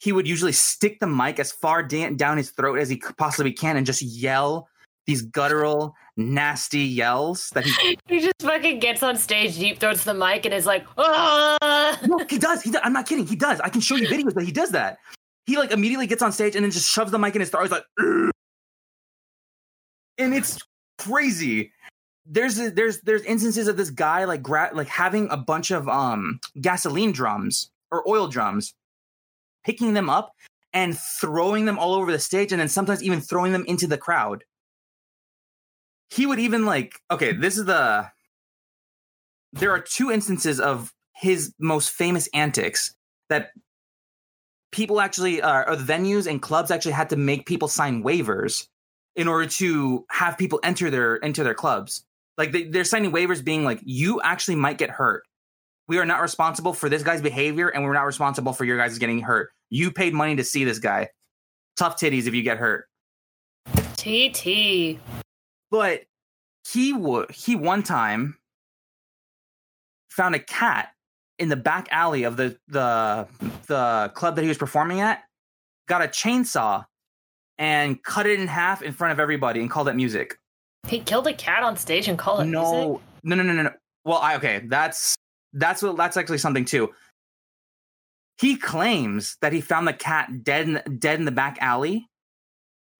He would usually stick the mic as far da- down his throat as he possibly can and just yell these guttural, nasty yells that he... he just fucking gets on stage, deep throats the mic, and is like, ah! No, he does. He does. I'm not kidding. He does. I can show you videos that he does that. He, like, immediately gets on stage and then just shoves the mic in his throat. He's like... Ugh. And it's crazy. There's a, there's there's instances of this guy, like, gra- like having a bunch of um gasoline drums or oil drums, picking them up and throwing them all over the stage and then sometimes even throwing them into the crowd. He would even, like... Okay, this is the... There are two instances of his most famous antics that... People actually, uh, or the venues and clubs actually had to make people sign waivers in order to have people enter their into their clubs. Like they, they're signing waivers, being like, "You actually might get hurt. We are not responsible for this guy's behavior, and we're not responsible for your guys getting hurt. You paid money to see this guy. Tough titties if you get hurt." T T. But he would. He one time found a cat in the back alley of the, the the club that he was performing at, got a chainsaw and cut it in half in front of everybody and called it music. He killed a cat on stage and called it no, music? No, no, no, no, no. Well, I, okay, that's that's what that's actually something too. He claims that he found the cat dead in, dead in the back alley.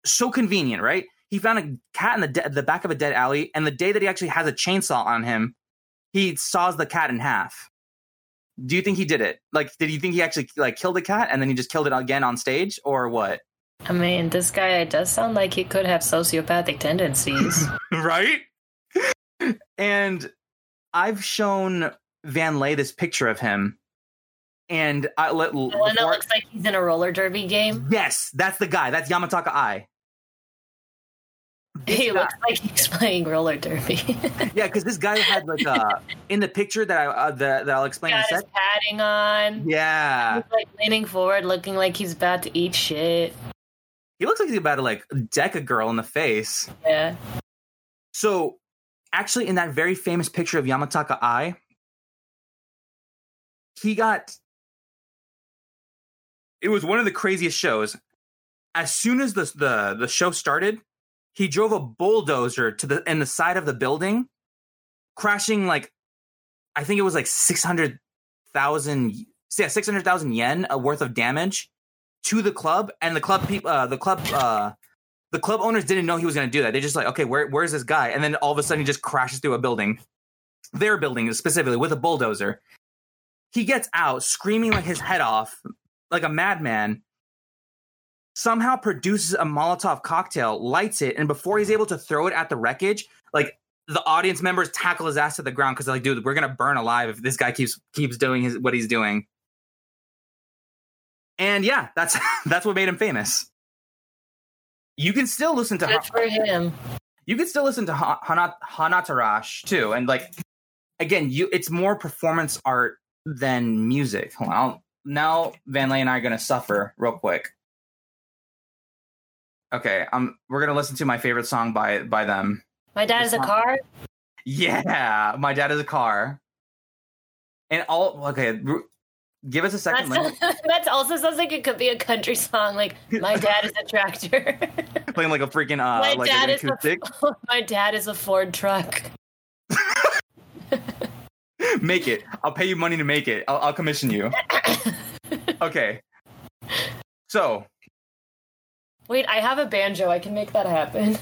So convenient, right? He found a cat in the de- the back of a dead alley, and the day that he actually has a chainsaw on him, he saws the cat in half. Do you think he did it? Like, did you think he actually, like, killed a cat and then he just killed it again on stage, or what? I mean, this guy does sound like he could have sociopathic tendencies. Right? And I've shown Vanley this picture of him. And I let... The one that looks like he's in a roller derby game? Yes, that's the guy. That's Yamataka Ai. This he guy. Looks like he's playing roller derby. Yeah, because this guy had like uh in the picture that I uh, that, that I'll explain. Got in a sec. Padding on. Yeah, he's like leaning forward, looking like he's about to eat shit. He looks like he's about to like deck a girl in the face. Yeah. So, actually, in that very famous picture of Yamataka Ai, he got. It was one of the craziest shows. As soon as the the the show started, he drove a bulldozer to the in the side of the building, crashing like, I think it was like six hundred thousand, yeah, six hundred thousand yen worth of damage to the club. And the club people, uh, the club, uh, the club owners didn't know he was going to do that. They're just like, okay, where where's this guy? And then all of a sudden, he just crashes through a building, their building specifically, with a bulldozer. He gets out screaming like his head off, like a madman. Somehow produces a Molotov cocktail, lights it, and before he's able to throw it at the wreckage, like, the audience members tackle his ass to the ground because they're like, dude, we're going to burn alive if this guy keeps keeps doing his what he's doing. And yeah, that's that's what made him famous. You can still listen to... Good Han- for him. You can still listen to Han- Han- Hanatarash, too. And, like, again, you it's more performance art than music. Hold on. I'll, now Vanley and I are going to suffer real quick. Okay, um, we're gonna listen to my favorite song by by them. My dad this is song. A car. Yeah, my dad is a car. And all okay, give us a second. That's, that's also sounds like it could be a country song, like my dad is a tractor. Playing like a freaking uh, my like dad an acoustic. Is a, my dad is a Ford truck. Make it. I'll pay you money to make it. I'll, I'll commission you. Okay. So. Wait, I have a banjo. I can make that happen.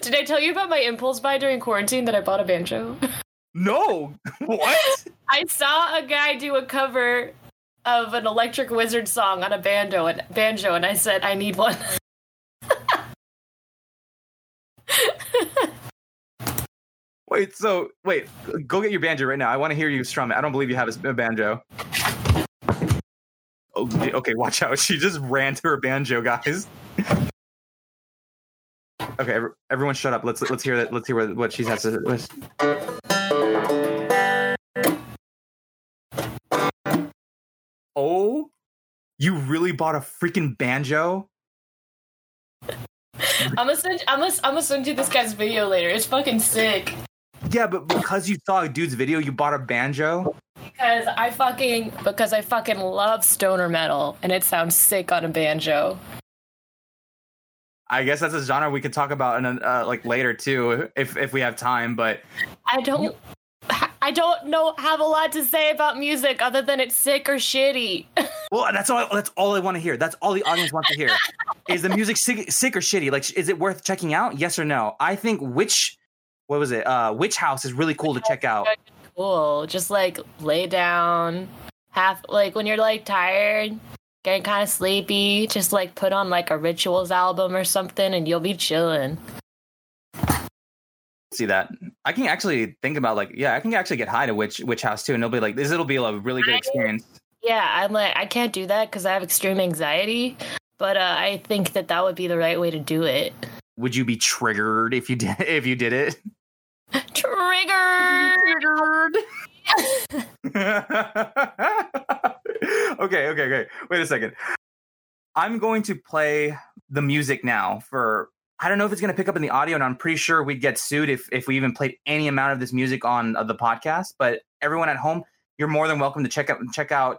Did I tell you about my impulse buy during quarantine that I bought a banjo? No! What? I saw a guy do a cover of an Electric Wizard song on a banjo and, banjo, and I said, I need one. Wait, so, wait, go get your banjo right now. I want to hear you strum it. I don't believe you have a banjo. Okay, okay, watch out. She just ran to her banjo, guys. Okay, every, everyone shut up. Let's let's hear that. Let's hear what, what she has to list. Oh, you really bought a freaking banjo? I'm gonna send. I'm gonna. I'm gonna send you this guy's video later. It's fucking sick. Yeah, but because you saw a dude's video, you bought a banjo? Because I fucking because I fucking love stoner metal, and it sounds sick on a banjo. I guess that's a genre we could talk about in a, uh, like later too, if if we have time. But I don't, I don't know, have a lot to say about music other than it's sick or shitty. Well, that's all. That's all I want to hear. That's all the audience wants to hear. Is the music sick, sick or shitty? Like, is it worth checking out? Yes or no? I think Witch, what was it? Uh, Witch House is really cool to check out. Cool. Just like lay down, half like when you're like tired. Getting kind of sleepy, just like put on like a Rituals album or something and you'll be chilling. See that? I can actually think about like, yeah, I can actually get high to Witch, Witch House too and it'll be like, this, it'll be a really good experience. I, yeah, I'm like, I can't do that because I have extreme anxiety, but uh, I think that that would be the right way to do it. Would you be triggered if you did, if you did it? Triggered! Triggered! Okay, okay, okay. Wait a second. I'm going to play the music now for, I don't know if it's going to pick up in the audio, and I'm pretty sure we'd get sued if, if we even played any amount of this music on uh, the podcast. But everyone at home, you're more than welcome to check out, check out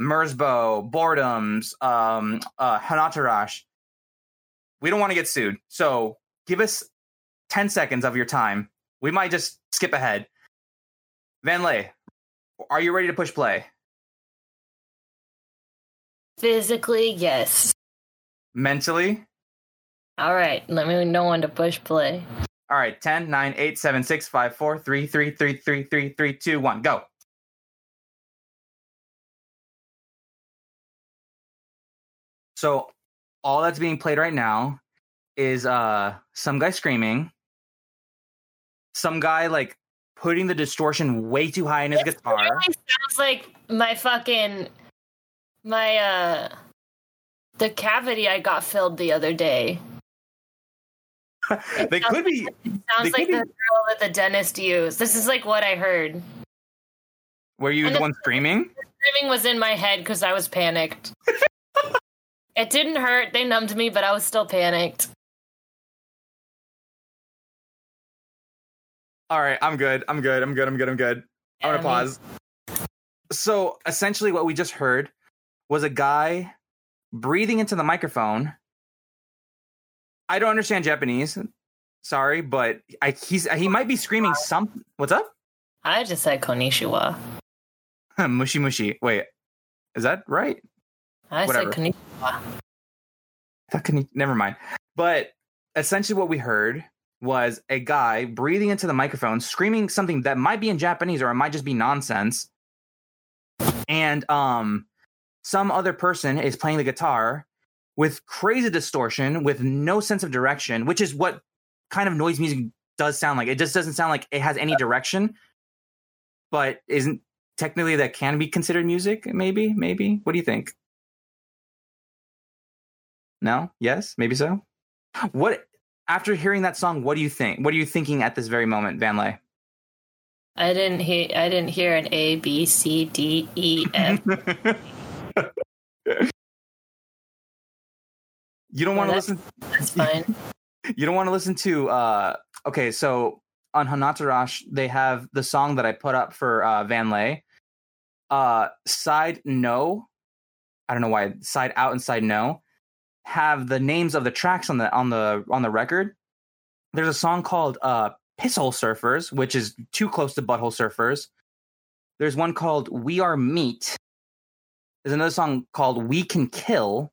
Merzbow, Boredoms, um, uh, Hanatarash. We don't want to get sued. So give us ten seconds of your time. We might just skip ahead. Vanley, are you ready to push play? Physically, yes. Mentally? All right, let me know when to push play. All right, ten, nine, eight, seven, six, five, four, three, three, three, three, three, three, two, one, go. So all that's being played right now is uh, some guy screaming, some guy like putting the distortion way too high in his it guitar. It really sounds like my fucking... My, uh, the cavity I got filled the other day. They could be. It sounds like the drill that the dentist used. This is like what I heard. Were you the one screaming? The screaming was in my head because I was panicked. It didn't hurt. They numbed me, but I was still panicked. All right. I'm good. I'm good. I'm good. I'm good. I'm good. Yeah, I'm going to pause. Mean- so essentially what we just heard was a guy breathing into the microphone. I don't understand Japanese. Sorry, but I, he's he might be screaming something. What's up? I just said konnichiwa. Mushi mushi. Wait, is that right? I Whatever. said konnichiwa. That can, never mind. But essentially what we heard was a guy breathing into the microphone, screaming something that might be in Japanese or it might just be nonsense. And, um... some other person is playing the guitar with crazy distortion, with no sense of direction, which is what kind of noise music does sound like. It just doesn't sound like it has any direction, but isn't technically that can be considered music? Maybe, maybe. What do you think? No? Yes? Maybe so? What, after hearing that song, what do you think? What are you thinking at this very moment, Vanley? I didn't hear, I didn't hear an A, B, C, D, E, F. You don't well, want to listen. That's fine. You don't want to listen to. Uh, okay, so on Hanatarash, they have the song that I put up for uh, Vanley. Uh, side no, I don't know why. Side out and side no have the names of the tracks on the on the on the record. There's a song called uh, Pisshole Surfers, which is too close to Butthole Surfers. There's one called We Are Meat. There's another song called We Can Kill.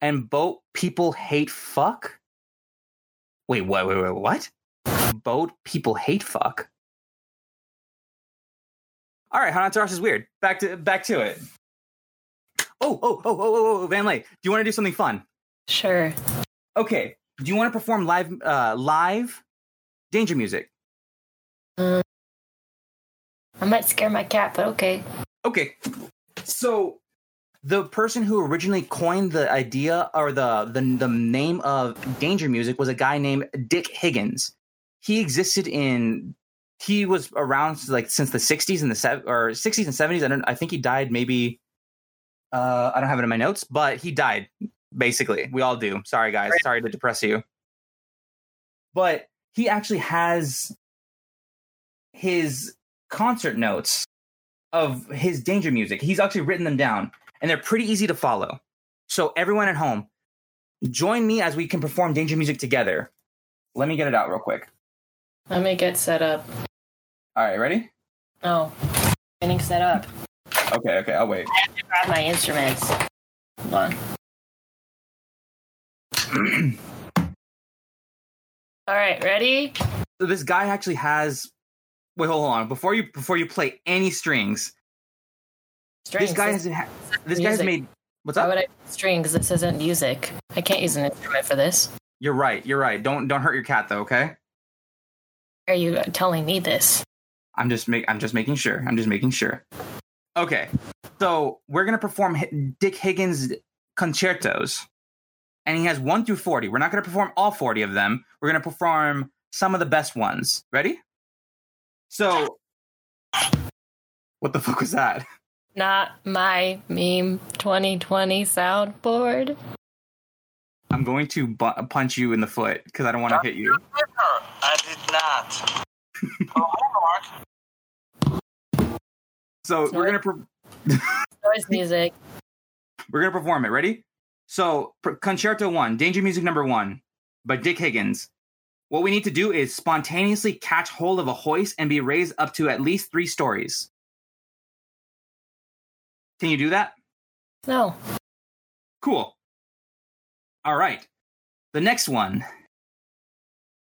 And Boat People Hate Fuck? Wait, wait, wait, wait, what? Boat People Hate Fuck? All right, Hanatarash is weird. Back to back to it. Oh, oh, oh, oh, oh, oh, Vanley, do you want to do something fun? Sure. Okay, do you want to perform live uh, live danger music? Um, I might scare my cat, but okay. Okay, so... The person who originally coined the idea or the, the the name of danger music was a guy named Dick Higgins. He existed in he was around like since the sixties and the or sixties and seventies. I don't I think he died maybe uh, I don't have it in my notes, but he died basically. We all do. Sorry guys, sorry to depress you. But he actually has his concert notes of his danger music. He's actually written them down. And they're pretty easy to follow. So everyone at home, join me as we can perform danger music together. Let me get it out real quick. Let me get set up. All right, ready? Oh, getting set up. Okay, okay, I'll wait. I have to grab my instruments. Hold on. All right, ready? So this guy actually has... Wait, hold on. Before you, before you play any strings... Strings. This guy has this, this guy has made what's up? Why would I strings? This isn't music. I can't use an instrument for this. You're right. You're right. Don't don't hurt your cat though. Okay. Are you telling me this? I'm just make I'm just making sure. I'm just making sure. Okay. So we're gonna perform H- Dick Higgins concertos, and he has one through forty. We're not gonna perform all forty of them. We're gonna perform some of the best ones. Ready? So, what the fuck was that? Not my meme twenty twenty soundboard. I'm going to bu- punch you in the foot because I don't want to hit you. I did not. Oh, Mark. So it's we're going to... Pre- noise music. We're going to perform it. Ready? So Concerto one, Danger Music Number one by Dick Higgins. What we need to do is spontaneously catch hold of a hoist and be raised up to at least three stories. Can you do that? No. Cool. All right. The next one.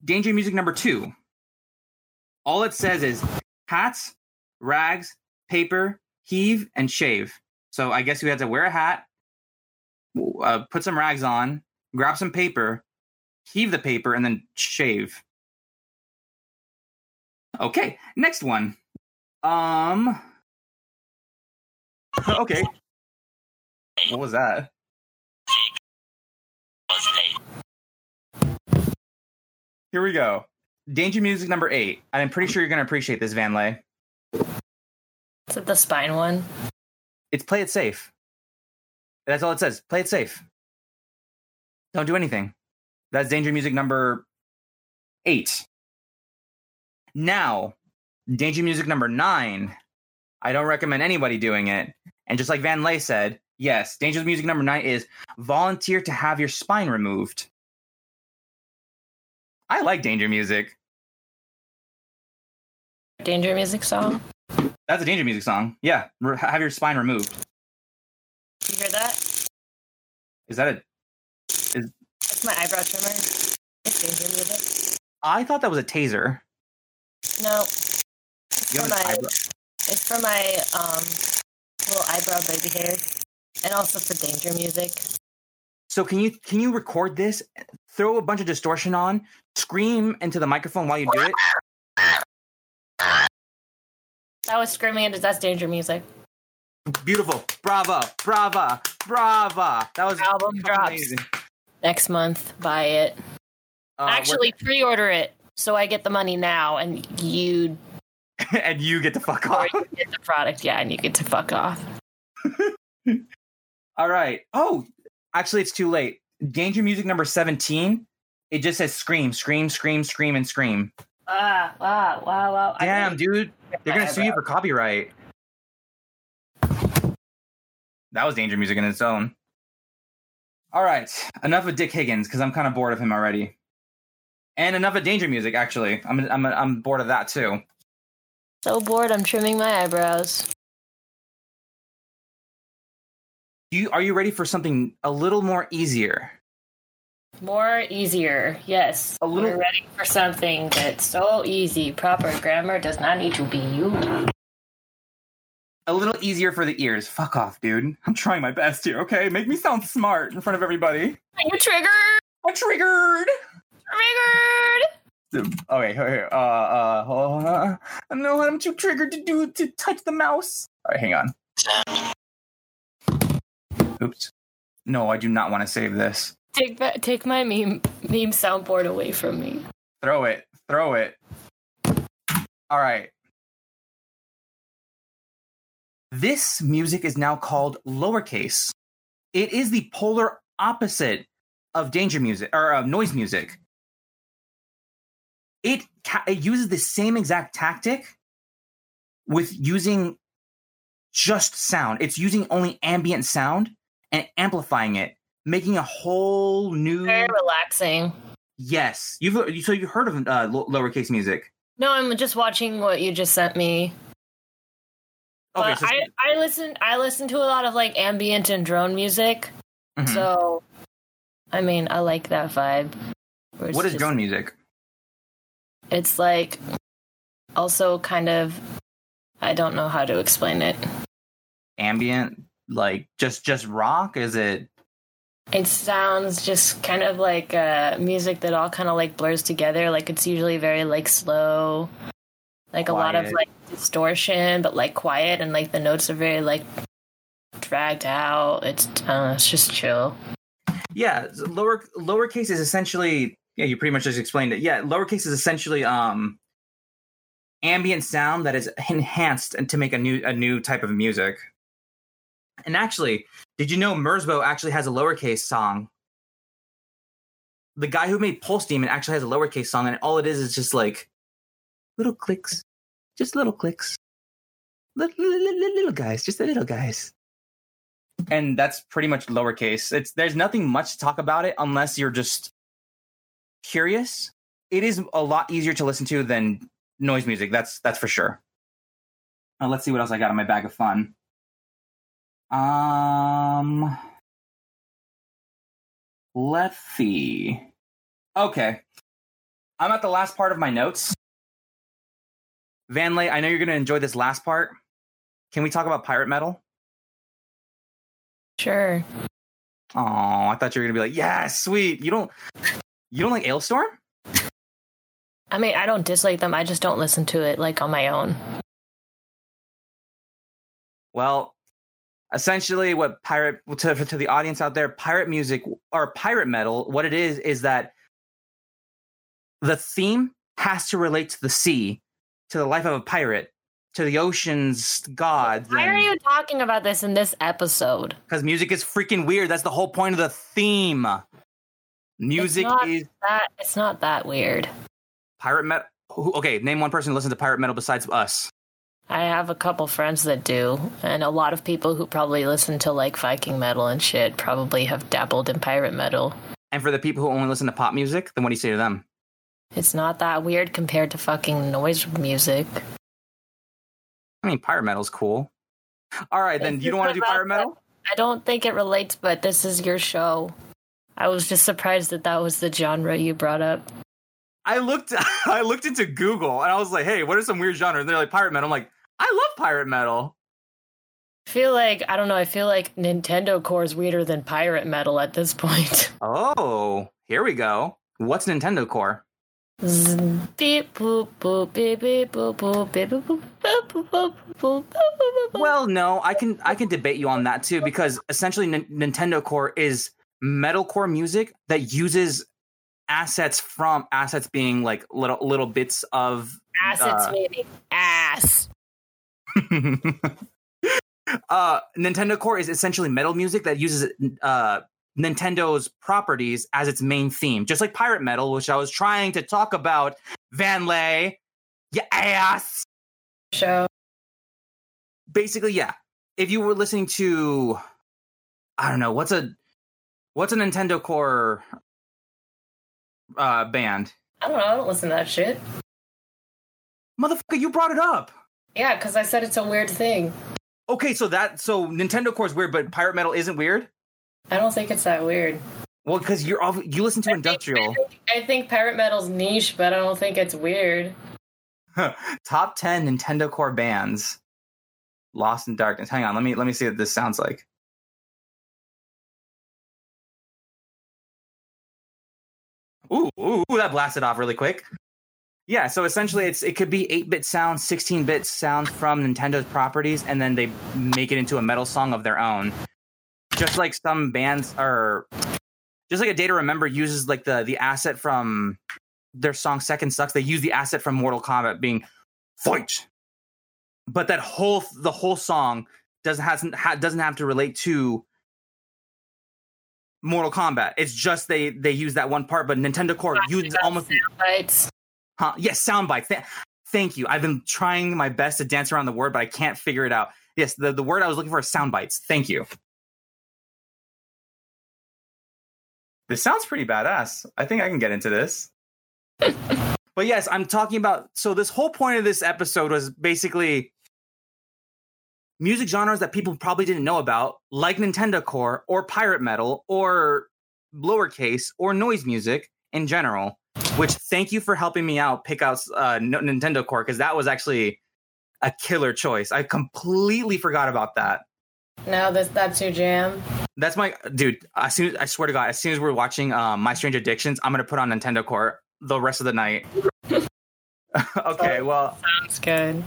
Danger music number two. All it says is hats, rags, paper, heave, and shave. So I guess you have to wear a hat, uh, put some rags on, grab some paper, heave the paper, and then shave. Okay. Next one. Um... Okay. What was that? Here we go. Danger music number eight. I'm pretty sure you're going to appreciate this, Vanley. Is it the spine one? It's play it safe. That's all it says. Play it safe. Don't do anything. That's danger music number eight. Now, danger music number nine. I don't recommend anybody doing it. And just like Vanley said, yes, Dangerous Music number nine is volunteer to have your spine removed. I like danger music. Danger music song? That's a danger music song. Yeah, re- have your spine removed. You hear that? Is that a... Is... That's my eyebrow trimmer. It's danger music. I thought that was a taser. No. It's you have an my... eyebrow... It's for my um, little eyebrow baby hair, and also for danger music. So can you can you record this, throw a bunch of distortion on, scream into the microphone while you do it? That was screaming into that's danger music. Beautiful. Brava, brava, brava. That was album drops amazing. Next month. Buy it. Uh, Actually, we're... pre-order it so I get the money now, and you. And you get to fuck off. Or you get the product, yeah, and you get to fuck off. All right. Oh, actually, it's too late. Danger music number seventeen. It just says scream, scream, scream, scream, and scream. Ah, wow, wow, wow. Damn, dude. They're going to sue you for copyright. That was danger music in its own. All right. Enough of Dick Higgins, because I'm kind of bored of him already. And enough of Danger music, actually. I'm I'm I'm bored of that too. So bored, I'm trimming my eyebrows. You are you ready for something a little more easier? More easier, yes. A little... We're ready for something that's so easy. Proper grammar does not need to be used. A little easier for the ears. Fuck off, dude. I'm trying my best here, okay? Make me sound smart in front of everybody. Are you triggered? I'm triggered. Triggered. Oh, wait. Here, uh, uh, hold on. No, I'm too triggered to do to touch the mouse. All right, hang on. Oops. No, I do not want to save this. Take that, take my meme meme soundboard away from me. Throw it. Throw it. All right. This music is now called lowercase. It is the polar opposite of danger music or of noise music. It ca- it uses the same exact tactic with using just sound. It's using only ambient sound and amplifying it, making a whole new. Very relaxing. Yes, you've so you heard of uh, lowercase music? No, I'm just watching what you just sent me. Okay, so I, I listen I listen to a lot of like ambient and drone music. Mm-hmm. So I mean I like that vibe. What is just, drone music? It's like also kind of I don't know how to explain it. Ambient? Like just, just rock? Is it It sounds just kind of like uh, music that all kind of like blurs together. Like it's usually very like slow. Like quiet. A lot of like distortion, but like quiet, and like the notes are very like dragged out. It's uh, it's just chill. Yeah, lower lowercase is essentially yeah. You pretty much just explained it. Yeah, lowercase is essentially um ambient sound that is enhanced and to make a new a new type of music. And actually, did you know Merzbow actually has a lowercase song? The guy who made Pulse Demon actually has a lowercase song, and all it is is just like. Little clicks, just little clicks, little, little, little guys, just the little guys. And that's pretty much lowercase. It's there's nothing much to talk about it unless you're just curious. It is a lot easier to listen to than noise music. That's that's for sure. Uh, let's see what else I got in my bag of fun. Um, let's see. Okay, I'm at the last part of my notes. Vanley, I know you're going to enjoy this last part. Can we talk about pirate metal? Sure. Oh, I thought you were going to be like, yeah, sweet. You don't you don't like Ailstorm? I mean, I don't dislike them. I just don't listen to it, like, on my own. Well, essentially what pirate, to, to the audience out there, pirate music or pirate metal, what it is, is that the theme has to relate to the sea. To the life of a pirate, to the ocean's gods. Why and... are you talking about this in this episode? Because music is freaking weird. That's the whole point of the theme. Music it's is that. It's not that weird. Pirate metal. Okay, name one person who listens to pirate metal besides us. I have a couple friends that do, and a lot of people who probably listen to like Viking metal and shit probably have dabbled in pirate metal. And for the people who only listen to pop music, then what do you say to them? It's not that weird compared to fucking noise music. I mean, pirate metal's cool. All right, then. You don't want to do pirate metal? I don't think it relates, but this is your show. I was just surprised that that was the genre you brought up. I looked I looked into Google, and I was like, hey, what are some weird genres? And they're like, pirate metal. I'm like, I love pirate metal. I feel like, I don't know, I feel like Nintendo Core is weirder than pirate metal at this point. Oh, here we go. What's Nintendo Core? Well, no, I can I can debate you on that too, because essentially N- Nintendo Core is metalcore music that uses assets from assets being like little little bits of assets, uh, maybe ass. uh, Nintendo Core is essentially metal music that uses uh. Nintendo's properties as its main theme, just like pirate metal, which I was trying to talk about. Vanley, you ass. Show. Basically, yeah. If you were listening to, I don't know, what's a what's a Nintendo Core uh, band? I don't know. I don't listen to that shit. Motherfucker, you brought it up. Yeah, because I said it's a weird thing. Okay, so that so Nintendo Core is weird, but pirate metal isn't weird? I don't think it's that weird. Well, because you're all, you listen to I industrial. Think, I think pirate metal's niche, but I don't think it's weird. Top ten Nintendo Core bands. Lost in Darkness. Hang on, let me let me see what this sounds like. Ooh, ooh, ooh, that blasted off really quick. Yeah, so essentially it's it could be eight-bit sounds, sixteen-bit sounds from Nintendo's properties, and then they make it into a metal song of their own. Just like some bands are... Just like A Day to Remember uses like the, the asset from their song Second Sucks, they use the asset from Mortal Kombat being fight. But that whole the whole song doesn't hasn't ha, doesn't have to relate to Mortal Kombat. It's just they they use that one part. But Nintendo Core I uses almost sound bites. Huh? Yes, sound bites. Th- thank you. I've been trying my best to dance around the word, but I can't figure it out. Yes, the, the word I was looking for is sound bites. Thank you. This sounds pretty badass. I think I can get into this. But yes, I'm talking about... So this whole point of this episode was basically music genres that people probably didn't know about, like Nintendo Core or pirate metal or lowercase or noise music in general, which thank you for helping me out pick out uh, Nintendo Core, because that was actually a killer choice. I completely forgot about that. No, that's, that's your jam. That's my dude. As soon as, I swear to God, as soon as we're watching um, My Strange Addictions, I'm gonna put on Nintendo Core the rest of the night. Okay, well, sounds good.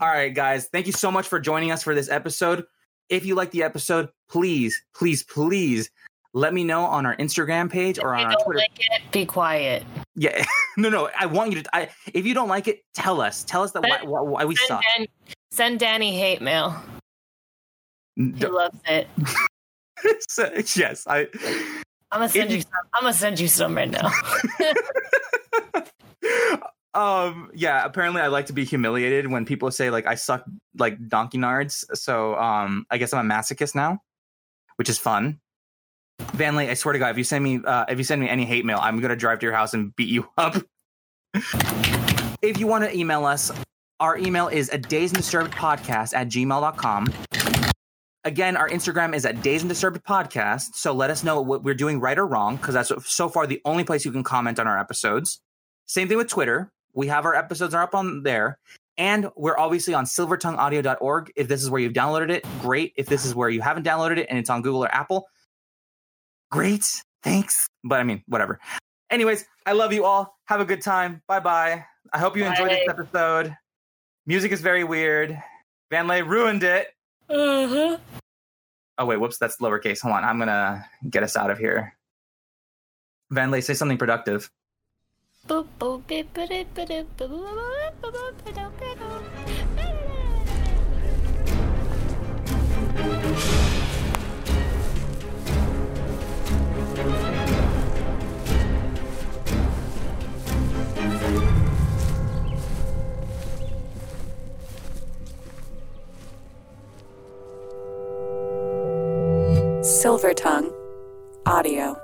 All right, guys, thank you so much for joining us for this episode. If you like the episode, please, please, please let me know on our Instagram page or on our Twitter. If you don't like it, be quiet. Yeah, no, no. I want you to. I, if you don't like it, tell us. Tell us that why, why we suck. Dan, send Danny hate mail. He loves it. So, yes, I. I'm gonna send it, you. Some, I'm gonna send you some right now. um. Yeah. Apparently, I like to be humiliated when people say like I suck like donkey nards. So um, I guess I'm a masochist now, which is fun. Vanley, I swear to God, if you send me uh, if you send me any hate mail, I'm gonna drive to your house and beat you up. If you want to email us, our email is a Days and Disturbed podcast at gmail dot com. Again, our Instagram is at Days and Disturbed Podcast, so let us know what we're doing right or wrong, because that's so far the only place you can comment on our episodes. Same thing with Twitter. We have our episodes are up on there, and we're obviously on silver tongue audio dot org. If this is where you've downloaded it, great. If this is where you haven't downloaded it and it's on Google or Apple, great. Thanks. But, I mean, whatever. Anyways, I love you all. Have a good time. Bye-bye. I hope you Bye. enjoyed this episode. Music is very weird. Vanley ruined it. Uh-huh. Oh, wait, whoops, that's lowercase. Hold on, I'm gonna get us out of here. Vanley, say something productive. Silver Tongue Audio.